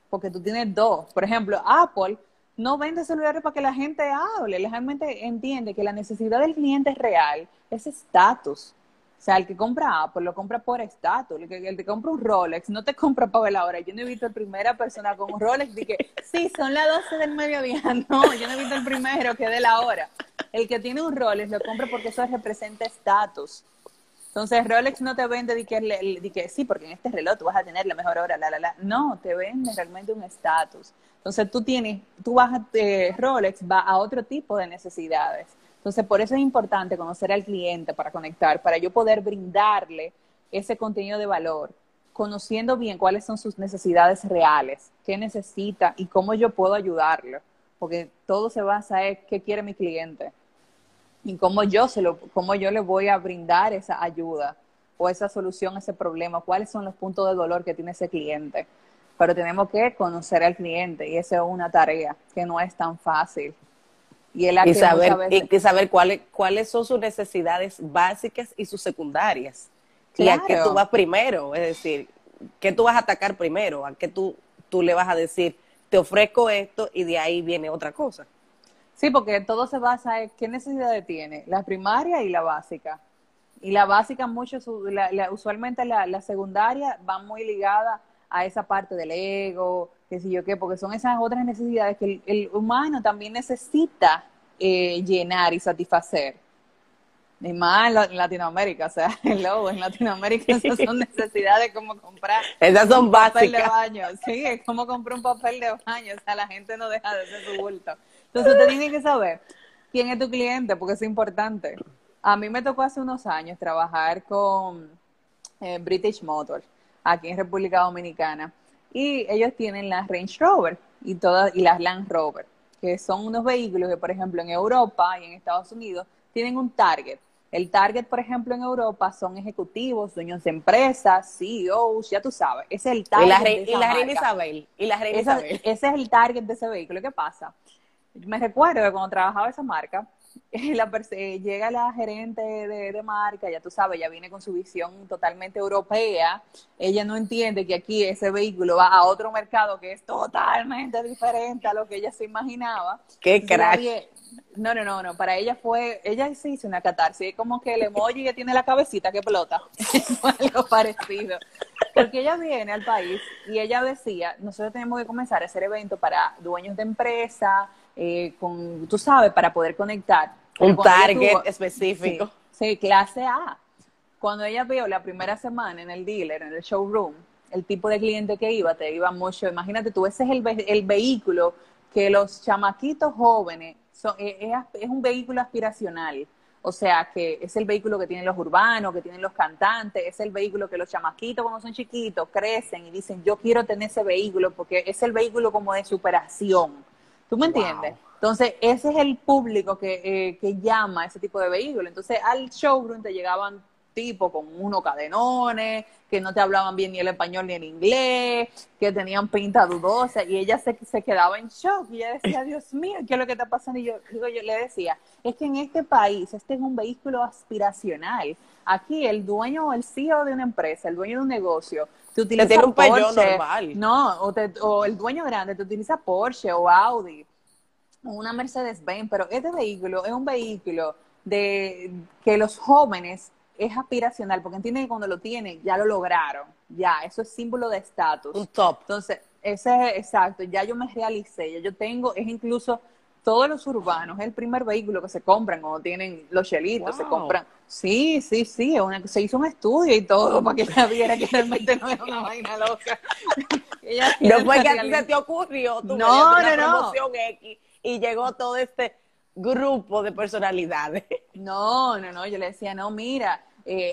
Porque tú tienes dos. Por ejemplo, Apple no vende celulares para que la gente hable. La gente entiende que la necesidad del cliente es real, es estatus. O sea, el que compra Apple lo compra por estatus. El que compra un Rolex no te compra para ver la hora. Yo no he visto el primera persona con un Rolex de que, sí, son las 12 del mediodía. No, yo no he visto el primero que de la hora. El que tiene un Rolex lo compra porque eso representa estatus. Entonces, Rolex no te vende de que sí, porque en este reloj tú vas a tener la mejor hora, No, te vende realmente un estatus. Entonces, Rolex va a otro tipo de necesidades. Entonces, por eso es importante conocer al cliente para conectar, para yo poder brindarle ese contenido de valor, conociendo bien cuáles son sus necesidades reales, qué necesita y cómo yo puedo ayudarlo. Porque todo se basa en qué quiere mi cliente y cómo yo le voy a brindar esa ayuda o esa solución a ese problema, cuáles son los puntos de dolor que tiene ese cliente. Pero tenemos que conocer al cliente y esa es una tarea que no es tan fácil. Y saber cuáles son sus necesidades básicas y sus secundarias. Claro. Y a qué tú vas primero, es decir, qué tú vas a atacar primero, a qué tú le vas a decir, te ofrezco esto y de ahí viene otra cosa. Sí, porque todo se basa en qué necesidades tiene, la primaria y la básica. Y la básica, usualmente la secundaria va muy ligada a esa parte del ego, qué sé yo qué, porque son esas otras necesidades que el humano también necesita llenar y satisfacer. Y más en Latinoamérica, o sea, en Latinoamérica esas son necesidades como comprar esas son básicas. Un papel de baño, sí, es como comprar un papel de baño, o sea, la gente no deja de hacer su bulto. Entonces usted tiene que saber quién es tu cliente, porque es importante. A mí me tocó hace unos años trabajar con British Motor, aquí en República Dominicana, y ellos tienen las Range Rover y las Land Rover, que son unos vehículos que, por ejemplo, en Europa y en Estados Unidos tienen un target. El target, por ejemplo, en Europa son ejecutivos, dueños de empresas, CEOs, ya tú sabes. Ese es el target de esa marca. Ese es el target de ese vehículo. ¿Qué pasa? Me recuerdo que cuando trabajaba esa marca, llega la gerente de marca, ya tú sabes, ella viene con su visión totalmente europea. Ella no entiende que aquí ese vehículo va a otro mercado que es totalmente diferente a lo que ella se imaginaba. ¡Qué crack! No, para ella ella se hizo una catarsis, como que el emoji que tiene la cabecita que explota, algo parecido, porque ella viene al país y ella decía, nosotros tenemos que comenzar a hacer eventos para dueños de empresa, tú sabes, para poder conectar. Un target específico. Sí, clase A. Cuando ella vio la primera semana en el dealer, en el showroom, el tipo de cliente que iba, te iba mucho, imagínate tú, ese es el vehículo que los chamaquitos jóvenes, es un vehículo aspiracional, o sea que es el vehículo que tienen los urbanos, que tienen los cantantes, es el vehículo que los chamaquitos cuando son chiquitos crecen y dicen yo quiero tener ese vehículo porque es el vehículo como de superación, ¿tú me entiendes? Wow. Entonces ese es el público que llama a ese tipo de vehículo. Entonces al showroom te llegaban tipo con unos cadenones, que no te hablaban bien ni el español ni el inglés, que tenían pinta dudosa, y ella se quedaba en shock, y ella decía, Dios mío, ¿qué es lo que está pasando? Y yo le decía, es que en este país, este es un vehículo aspiracional, aquí el dueño o el CEO de una empresa, el dueño de un negocio, te utiliza tiene un Peugeot normal. No, o el dueño grande te utiliza Porsche o Audi, o una Mercedes-Benz, pero este vehículo es un vehículo que los jóvenes es aspiracional, porque entienden que cuando lo tienen, ya lo lograron, ya, eso es símbolo de estatus. Un top. Entonces, ese es exacto, ya yo me realicé, ya yo tengo, es incluso todos los urbanos, es el primer vehículo que se compran cuando tienen los chelitos, wow. Se compran. Sí, sí, sí, se hizo un estudio y todo para que ella viera que realmente no era una vaina loca. No fue que a ti se te ocurrió, tú promoción X y llegó todo este grupo de personalidades. No, yo le decía, no, mira,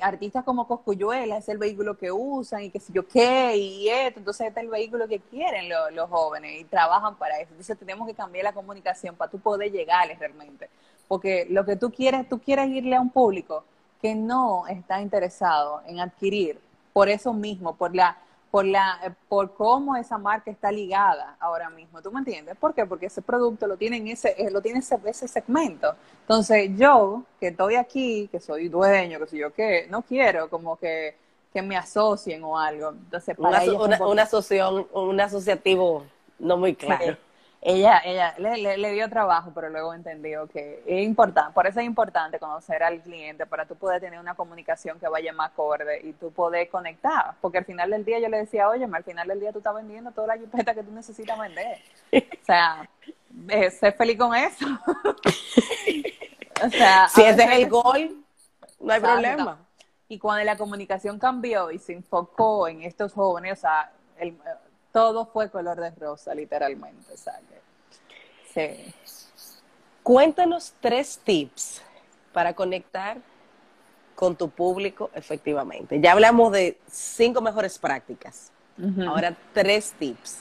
artistas como Cosculluela es el vehículo que usan y qué sé yo qué y esto, entonces este es el vehículo que quieren los jóvenes y trabajan para eso, entonces tenemos que cambiar la comunicación para tú poder llegarles realmente, porque lo que tú quieres irle a un público que no está interesado en adquirir, por eso mismo, por cómo esa marca está ligada ahora mismo, ¿tú me entiendes? ¿Por qué? Porque ese producto lo tiene ese segmento. Entonces yo, que estoy aquí, que soy dueño, que sé yo qué, no quiero como que me asocien o algo. Entonces para una asociación, un asociativo no muy claro. Ella le dio trabajo, pero luego entendió que es importante, por eso es importante conocer al cliente, para tú poder tener una comunicación que vaya más acorde y tú poder conectar, porque al final del día yo le decía, oye, al final del día tú estás vendiendo toda la jipeta que tú necesitas vender, o sea, sé feliz con eso. O sea, si ese es el gol, no hay problema. Y cuando la comunicación cambió y se enfocó en estos jóvenes, o sea, todo fue color de rosa, literalmente, ¿sabes? Sí. Cuéntanos 3 tips para conectar con tu público efectivamente. Ya hablamos de 5 mejores prácticas. Uh-huh. Ahora 3 tips.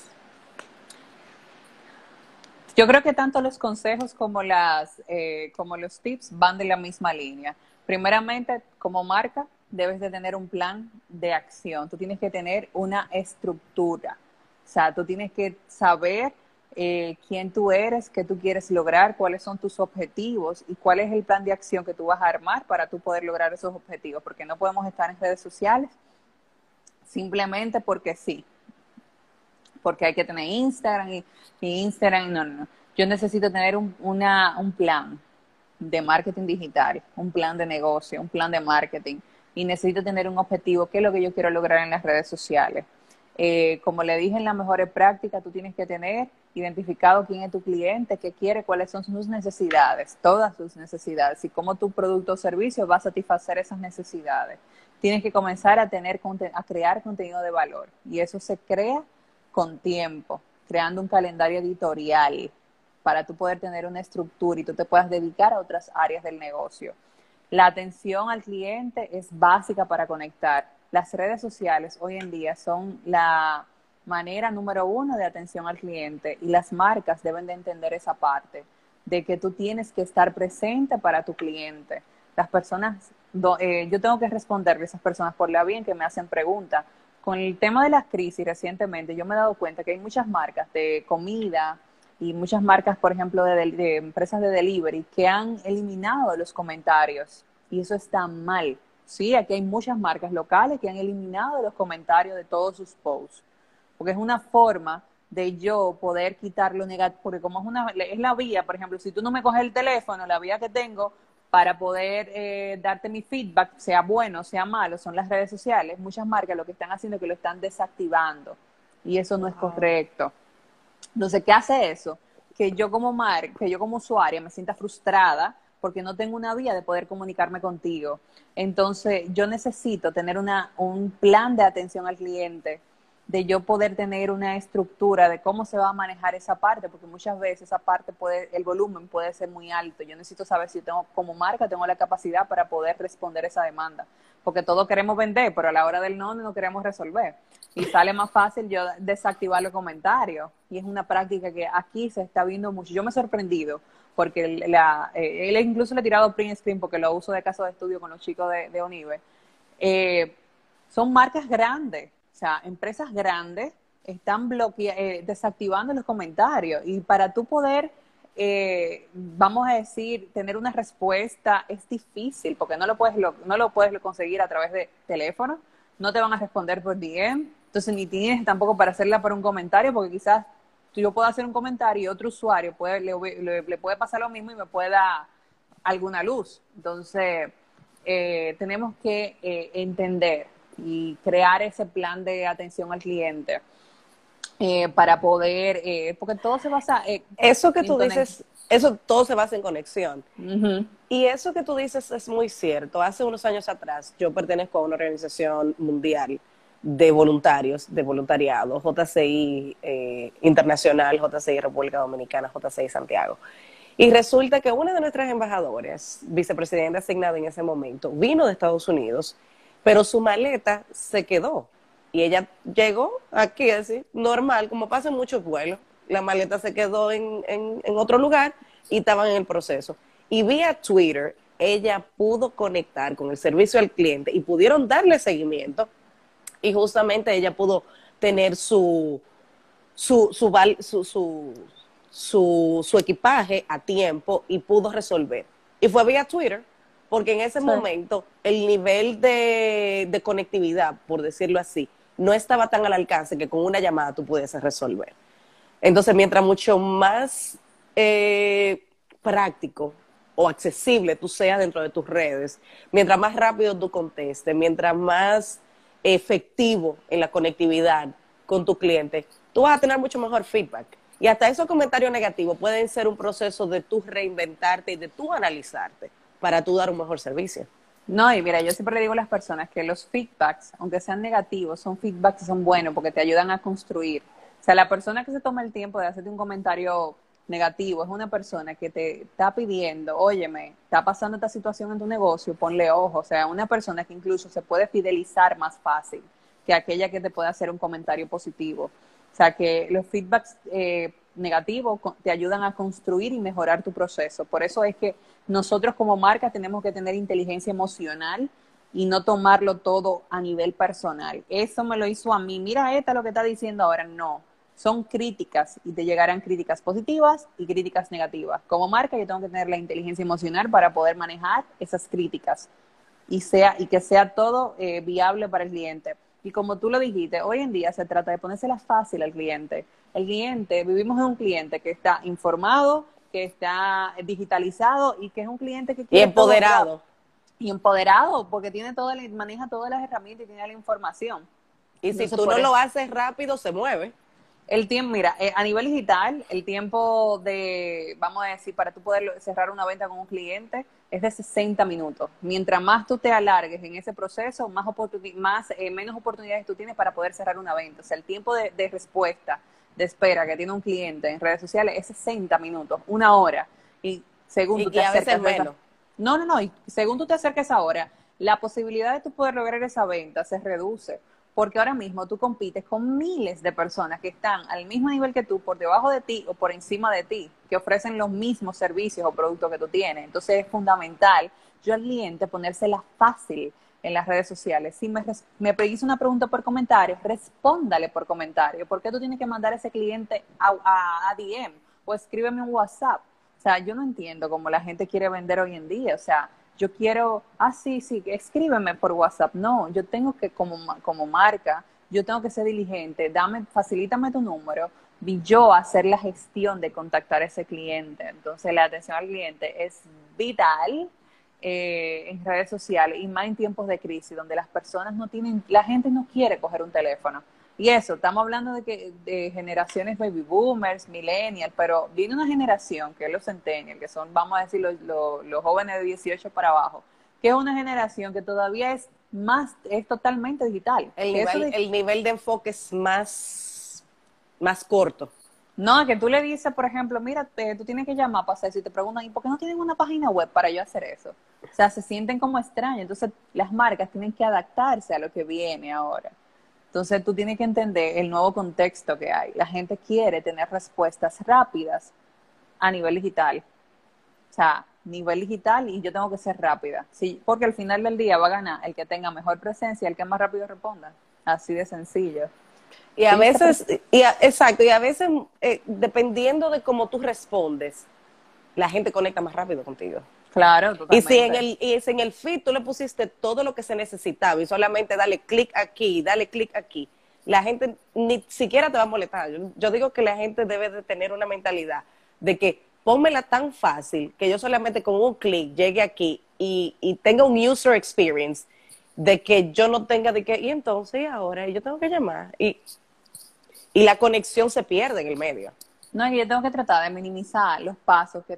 Yo creo que tanto los consejos como los tips van de la misma línea. Primeramente, como marca, debes de tener un plan de acción. Tú tienes que tener una estructura. O sea, tú tienes que saber quién tú eres, qué tú quieres lograr, cuáles son tus objetivos y cuál es el plan de acción que tú vas a armar para tú poder lograr esos objetivos, porque no podemos estar en redes sociales simplemente porque sí, porque hay que tener Instagram y Instagram, no. Yo necesito tener un plan de marketing digital, un plan de negocio, un plan de marketing y necesito tener un objetivo, qué es lo que yo quiero lograr en las redes sociales. Como le dije en las mejores prácticas, tú tienes que tener identificado quién es tu cliente, qué quiere, cuáles son sus necesidades, todas sus necesidades, y cómo tu producto o servicio va a satisfacer esas necesidades. Tienes que comenzar a crear contenido de valor, y eso se crea con tiempo, creando un calendario editorial para tú poder tener una estructura y tú te puedas dedicar a otras áreas del negocio. La atención al cliente es básica para conectar. Las redes sociales hoy en día son la manera número 1 de atención al cliente y las marcas deben de entender esa parte de que tú tienes que estar presente para tu cliente. Las personas, yo tengo que responderle a esas personas por la vía en que me hacen preguntas. Con el tema de las crisis recientemente yo me he dado cuenta que hay muchas marcas de comida y muchas marcas, por ejemplo, de empresas de delivery que han eliminado los comentarios y eso está mal. Sí, aquí hay muchas marcas locales que han eliminado los comentarios de todos sus posts, porque es una forma de yo poder quitar lo negativo, porque como es la vía, por ejemplo, si tú no me coges el teléfono, la vía que tengo para poder darte mi feedback, sea bueno, sea malo, son las redes sociales. Muchas marcas lo que están haciendo es que lo están desactivando y eso no es correcto. Entonces, ¿qué hace eso? Que yo como marca, que yo como usuaria me sienta frustrada porque no tengo una vía de poder comunicarme contigo. Entonces, yo necesito tener un plan de atención al cliente, de yo poder tener una estructura de cómo se va a manejar esa parte, porque muchas veces esa parte el volumen puede ser muy alto. Yo necesito saber si como marca, tengo la capacidad para poder responder esa demanda. Porque todos queremos vender, pero a la hora del no queremos resolver. Y sale más fácil yo desactivar los comentarios. Y es una práctica que aquí se está viendo mucho. Yo me he sorprendido, porque él incluso le he tirado print screen porque lo uso de caso de estudio con los chicos de UNIBE. Son marcas grandes, o sea, empresas grandes están desactivando los comentarios y para tú poder, vamos a decir, tener una respuesta es difícil porque no lo puedes conseguir a través de teléfono, no te van a responder por DM, entonces ni tienes tampoco para hacerla por un comentario porque quizás yo puedo hacer un comentario y otro usuario le puede pasar lo mismo y me puede dar alguna luz. Entonces, tenemos que entender y crear ese plan de atención al cliente para poder, porque todo se basa... eso que tú dices eso todo se basa en conexión. Uh-huh. Y eso que tú dices es muy cierto. Hace unos años atrás yo pertenezco a una organización mundial de voluntarios, de voluntariado, JCI Internacional, JCI República Dominicana, JCI Santiago. Y resulta que una de nuestras embajadoras, vicepresidenta asignada en ese momento, vino de Estados Unidos, pero su maleta se quedó. Y ella llegó aquí así, normal, como pasa en muchos vuelos. La maleta se quedó en otro lugar y estaban en el proceso. Y vía Twitter, ella pudo conectar con el servicio al cliente y pudieron darle seguimiento. Y justamente ella pudo tener su equipaje a tiempo y pudo resolver. Y fue vía Twitter, porque en ese momento el nivel de conectividad, por decirlo así, no estaba tan al alcance que con una llamada tú pudieses resolver. Entonces, mientras mucho más práctico o accesible tú seas dentro de tus redes, mientras más rápido tú contestes, mientras más efectivo en la conectividad con tu cliente, tú vas a tener mucho mejor feedback. Y hasta esos comentarios negativos pueden ser un proceso de tú reinventarte y de tú analizarte para tú dar un mejor servicio. No, y mira, yo siempre le digo a las personas que los feedbacks, aunque sean negativos, son feedbacks que son buenos porque te ayudan a construir. O sea, la persona que se toma el tiempo de hacerte un comentario negativo es una persona que te está pidiendo, óyeme, está pasando esta situación en tu negocio, ponle ojo. O sea, una persona que incluso se puede fidelizar más fácil que aquella que te puede hacer un comentario positivo. O sea, que los feedbacks negativos te ayudan a construir y mejorar tu proceso. Por eso es que nosotros como marca tenemos que tener inteligencia emocional y no tomarlo todo a nivel personal. Eso me lo hizo a mí. Mira, esta lo que está diciendo ahora. No, son críticas y te llegarán críticas positivas y críticas negativas. Como marca yo tengo que tener la inteligencia emocional para poder manejar esas críticas y que sea todo viable para el cliente. Y como tú lo dijiste, hoy en día se trata de ponérsela fácil al cliente. El cliente, vivimos en un cliente que está informado, que está digitalizado y que es un cliente que quiere... Y empoderado. Y empoderado, porque tiene todo, maneja todas las herramientas y tiene la información. Y si tú no lo haces rápido, se mueve. El tiempo, mira, a nivel digital, el tiempo de, vamos a decir, para tú poder cerrar una venta con un cliente es de 60 minutos. Mientras más tú te alargues en ese proceso, menos oportunidades tú tienes para poder cerrar una venta. O sea, el tiempo de respuesta, de espera que tiene un cliente en redes sociales es 60 minutos, una hora. Y según tú te acercas... Y según tú te acerques ahora, la posibilidad de tú poder lograr esa venta se reduce, porque ahora mismo tú compites con miles de personas que están al mismo nivel que tú, por debajo de ti o por encima de ti, que ofrecen los mismos servicios o productos que tú tienes. Entonces es fundamental yo al cliente ponérsela fácil en las redes sociales. Si me pedís una pregunta por comentario, respóndale por comentario. ¿Por qué tú tienes que mandar a ese cliente a DM o escríbeme un WhatsApp? O sea, yo no entiendo cómo la gente quiere vender hoy en día. O sea, yo quiero, sí, escríbeme por WhatsApp. No, yo tengo que, como marca, yo tengo que ser diligente. Facilítame tu número y yo hacer la gestión de contactar a ese cliente. Entonces, la atención al cliente es vital en redes sociales y más en tiempos de crisis, donde las personas no tienen, la gente no quiere coger un teléfono. Y eso, estamos hablando de generaciones baby boomers, millennials, pero viene una generación que es los centennials, que son, vamos a decir, los jóvenes de 18 para abajo, que es una generación que todavía es totalmente digital. El nivel de enfoque es más corto. No, que tú le dices, por ejemplo, mira, tú tienes que llamar para hacer eso y te preguntan, ¿y por qué no tienen una página web para yo hacer eso? O sea, se sienten como extraños. Entonces, las marcas tienen que adaptarse a lo que viene ahora. Entonces, tú tienes que entender el nuevo contexto que hay. La gente quiere tener respuestas rápidas a nivel digital. O sea, nivel digital y yo tengo que ser rápida. Sí, porque al final del día va a ganar el que tenga mejor presencia, el que más rápido responda. Así de sencillo. Y a veces, dependiendo de cómo tú respondes, la gente conecta más rápido contigo. Claro, totalmente. Y si en el feed tú le pusiste todo lo que se necesitaba y solamente dale clic aquí, la gente ni siquiera te va a molestar. Yo digo que la gente debe de tener una mentalidad de que pónmela tan fácil que yo solamente con un clic llegue aquí y tenga un user experience de que yo no tenga de que, y entonces ahora yo tengo que llamar. Y la conexión se pierde en el medio. No, yo tengo que tratar de minimizar los pasos que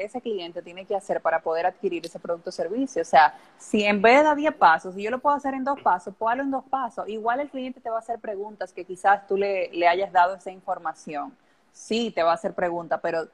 ese cliente tiene que hacer para poder adquirir ese producto o servicio. O sea, si en vez de dar 10 pasos, si yo lo puedo hacer en 2 pasos, puedo hacerlo en 2 pasos. Igual el cliente te va a hacer preguntas que quizás tú le hayas dado esa información. Sí, te va a hacer preguntas, pero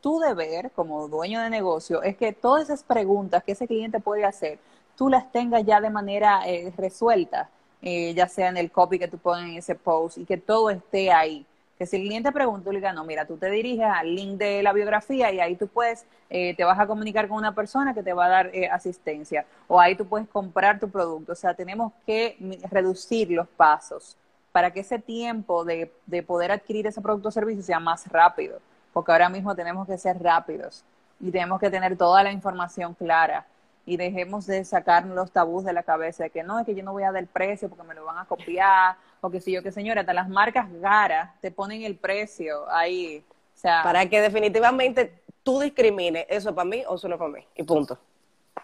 tu deber como dueño de negocio es que todas esas preguntas que ese cliente puede hacer, tú las tengas ya de manera resuelta, ya sea en el copy que tú pones en ese post y que todo esté ahí. Que si el cliente pregunta, tú le digas, no, mira, tú te diriges al link de la biografía y ahí tú puedes, te vas a comunicar con una persona que te va a dar asistencia. O ahí tú puedes comprar tu producto. O sea, tenemos que reducir los pasos para que ese tiempo de poder adquirir ese producto o servicio sea más rápido. Porque ahora mismo tenemos que ser rápidos y tenemos que tener toda la información clara. Y dejemos de sacarnos los tabús de la cabeza de que no, es que yo no voy a dar el precio porque me lo van a copiar. O que si yo, que señora, hasta las marcas caras te ponen el precio ahí. O sea, para que definitivamente tú discrimines, eso es para mí o eso no es para mí. Y punto.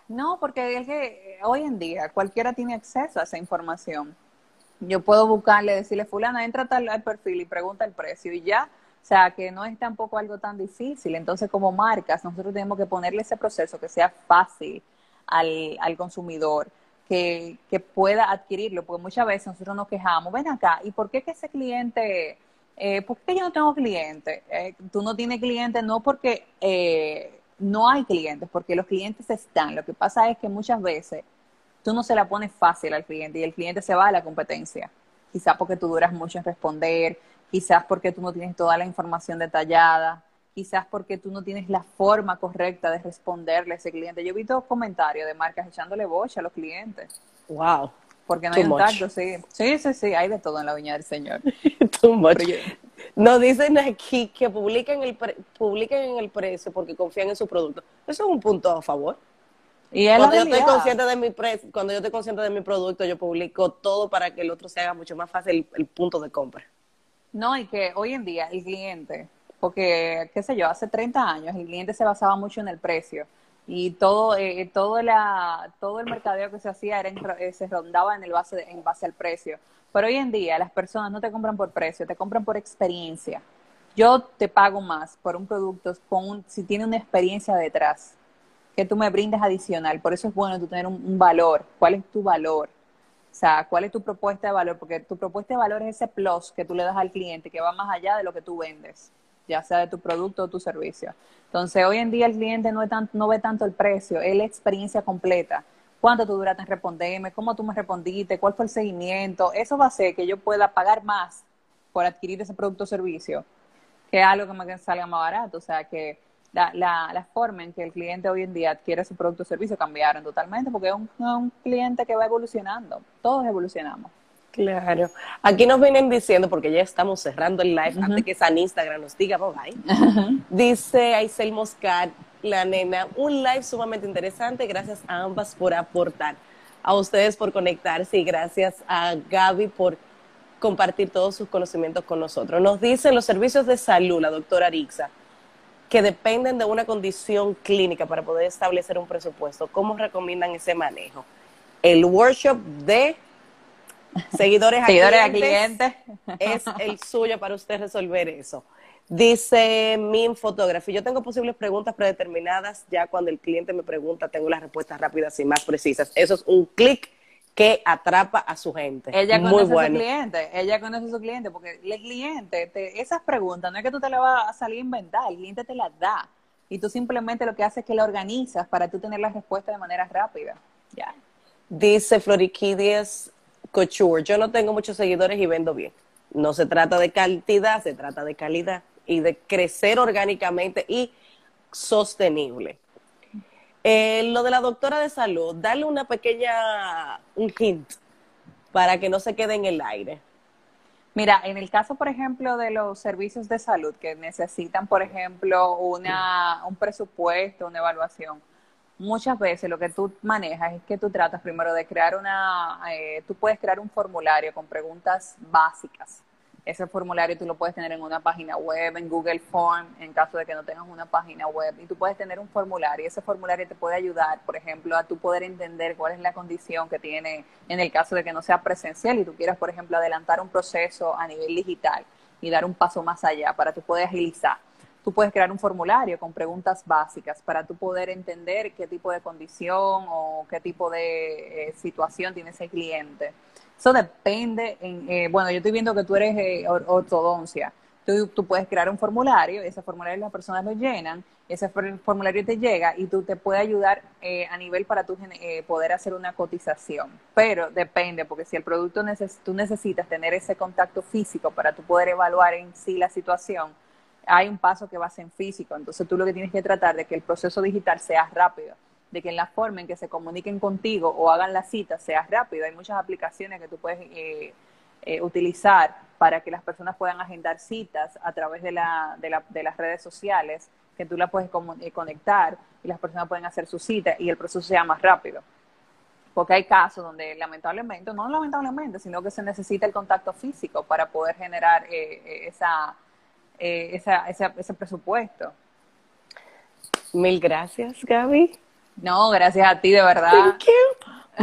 No, porque es que hoy en día cualquiera tiene acceso a esa información. Yo puedo buscarle, decirle, fulana, entra al perfil y pregunta el precio y ya. O sea, que no es tampoco algo tan difícil. Entonces, como marcas, nosotros tenemos que ponerle ese proceso que sea fácil al consumidor, que pueda adquirirlo, porque muchas veces nosotros nos quejamos, ven acá, ¿y por qué que ese cliente, por qué yo no tengo cliente? Tú no tienes cliente, no porque no hay clientes, porque los clientes están, lo que pasa es que muchas veces tú no se la pones fácil al cliente y el cliente se va a la competencia, quizás porque tú duras mucho en responder, quizás porque tú no tienes toda la información detallada, quizás porque tú no tienes la forma correcta de responderle a ese cliente. Yo he visto comentarios de marcas echándole bocha a los clientes. ¡Wow! Porque no hay un tacto, sí. Sí, sí, sí, hay de todo en la viña del Señor. Too much. Nos dicen aquí que publiquen el precio porque confían en su producto. Eso es un punto a favor. Y cuando yo estoy consciente de mi producto, yo publico todo para que el otro se haga mucho más fácil el punto de compra. No, y que hoy en día el cliente... Porque, qué sé yo, hace 30 años el cliente se basaba mucho en el precio y todo el mercadeo que se hacía se rondaba en base al precio. Pero hoy en día las personas no te compran por precio, te compran por experiencia. Yo te pago más por un producto si tiene una experiencia detrás que tú me brindas adicional. Por eso es bueno tú tener un valor. ¿Cuál es tu valor? O sea, ¿cuál es tu propuesta de valor? Porque tu propuesta de valor es ese plus que tú le das al cliente que va más allá de lo que tú vendes, ya sea de tu producto o tu servicio. Entonces, hoy en día el cliente no ve tanto el precio, es la experiencia completa. ¿Cuánto tú duraste en responderme? ¿Cómo tú me respondiste? ¿Cuál fue el seguimiento? Eso va a hacer que yo pueda pagar más por adquirir ese producto o servicio, que es algo que me salga más barato. O sea, que la forma en que el cliente hoy en día adquiere su producto o servicio cambiaron totalmente, porque es un cliente que va evolucionando. Todos evolucionamos. Claro. Aquí nos vienen diciendo, porque ya estamos cerrando el live, antes que San Instagram nos diga bye bye. Dice Aisel Moscat, la nena, un live sumamente interesante. Gracias a ambas por aportar, a ustedes por conectarse y gracias a Gaby por compartir todos sus conocimientos con nosotros. Nos dicen los servicios de salud, la doctora Arixa, que dependen de una condición clínica para poder establecer un presupuesto. ¿Cómo recomiendan ese manejo? El workshop de... Seguidores a clientes es el suyo para usted resolver eso. Dice Min Photography, yo tengo posibles preguntas predeterminadas, ya cuando el cliente me pregunta tengo las respuestas rápidas y más precisas. Eso es un clic que atrapa a su gente. Ella conoce a su cliente, porque el cliente, esas preguntas no es que tú te las vas a salir a inventar, el cliente te las da y tú simplemente lo que haces es que la organizas para tú tener las respuestas de manera rápida. Ya. Dice Floriquidies Couture, yo no tengo muchos seguidores y vendo bien. No se trata de cantidad, se trata de calidad y de crecer orgánicamente y sostenible. Lo de la doctora de salud, dale un hint para que no se quede en el aire. Mira, en el caso, por ejemplo, de los servicios de salud que necesitan, por ejemplo, un presupuesto, una evaluación, muchas veces lo que tú manejas es que tú tratas primero de crear tú puedes crear un formulario con preguntas básicas. Ese formulario tú lo puedes tener en una página web, en Google Form, en caso de que no tengas una página web. Y tú puedes tener un formulario. Ese formulario te puede ayudar, por ejemplo, a tú poder entender cuál es la condición que tiene en el caso de que no sea presencial y tú quieras, por ejemplo, adelantar un proceso a nivel digital. y dar un paso más allá para tú poder agilizar. Tú puedes crear un formulario con preguntas básicas para tú poder entender qué tipo de condición o qué tipo de situación tiene ese cliente. Eso depende, bueno, yo estoy viendo que tú eres ortodoncia. Tú puedes crear un formulario, ese formulario las personas lo llenan, ese formulario te llega y tú te puede ayudar a nivel para tú poder hacer una cotización. Pero depende, porque si el producto tú necesitas tener ese contacto físico para tú poder evaluar en sí la situación, hay un paso que va a ser en físico. Entonces tú lo que tienes que tratar de que el proceso digital sea rápido, de que en la forma en que se comuniquen contigo o hagan la cita sea rápido. Hay muchas aplicaciones que tú puedes utilizar para que las personas puedan agendar citas a través de las redes sociales, que tú las puedes conectar y las personas pueden hacer su cita y el proceso sea más rápido. Porque hay casos donde lamentablemente, no lamentablemente, sino que se necesita el contacto físico para poder generar ese presupuesto. Mil gracias, Gaby. No, gracias a ti, de verdad. Thank you.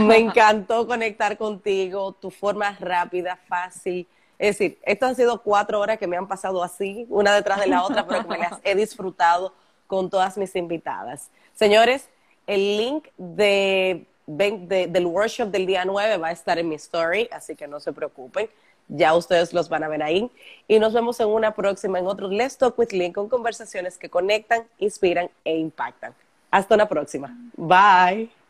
Me encantó conectar contigo, tu forma rápida, fácil. Es decir, estas han sido 4 horas que me han pasado así, una detrás de la otra, pero que me las he disfrutado con todas mis invitadas. Señores, el link del workshop del día 9 va a estar en mi story, así que no se preocupen. Ya ustedes los van a ver ahí. Y nos vemos en una próxima, en otro Let's Talk with Lynn, con conversaciones que conectan, inspiran e impactan. Hasta una próxima. Bye.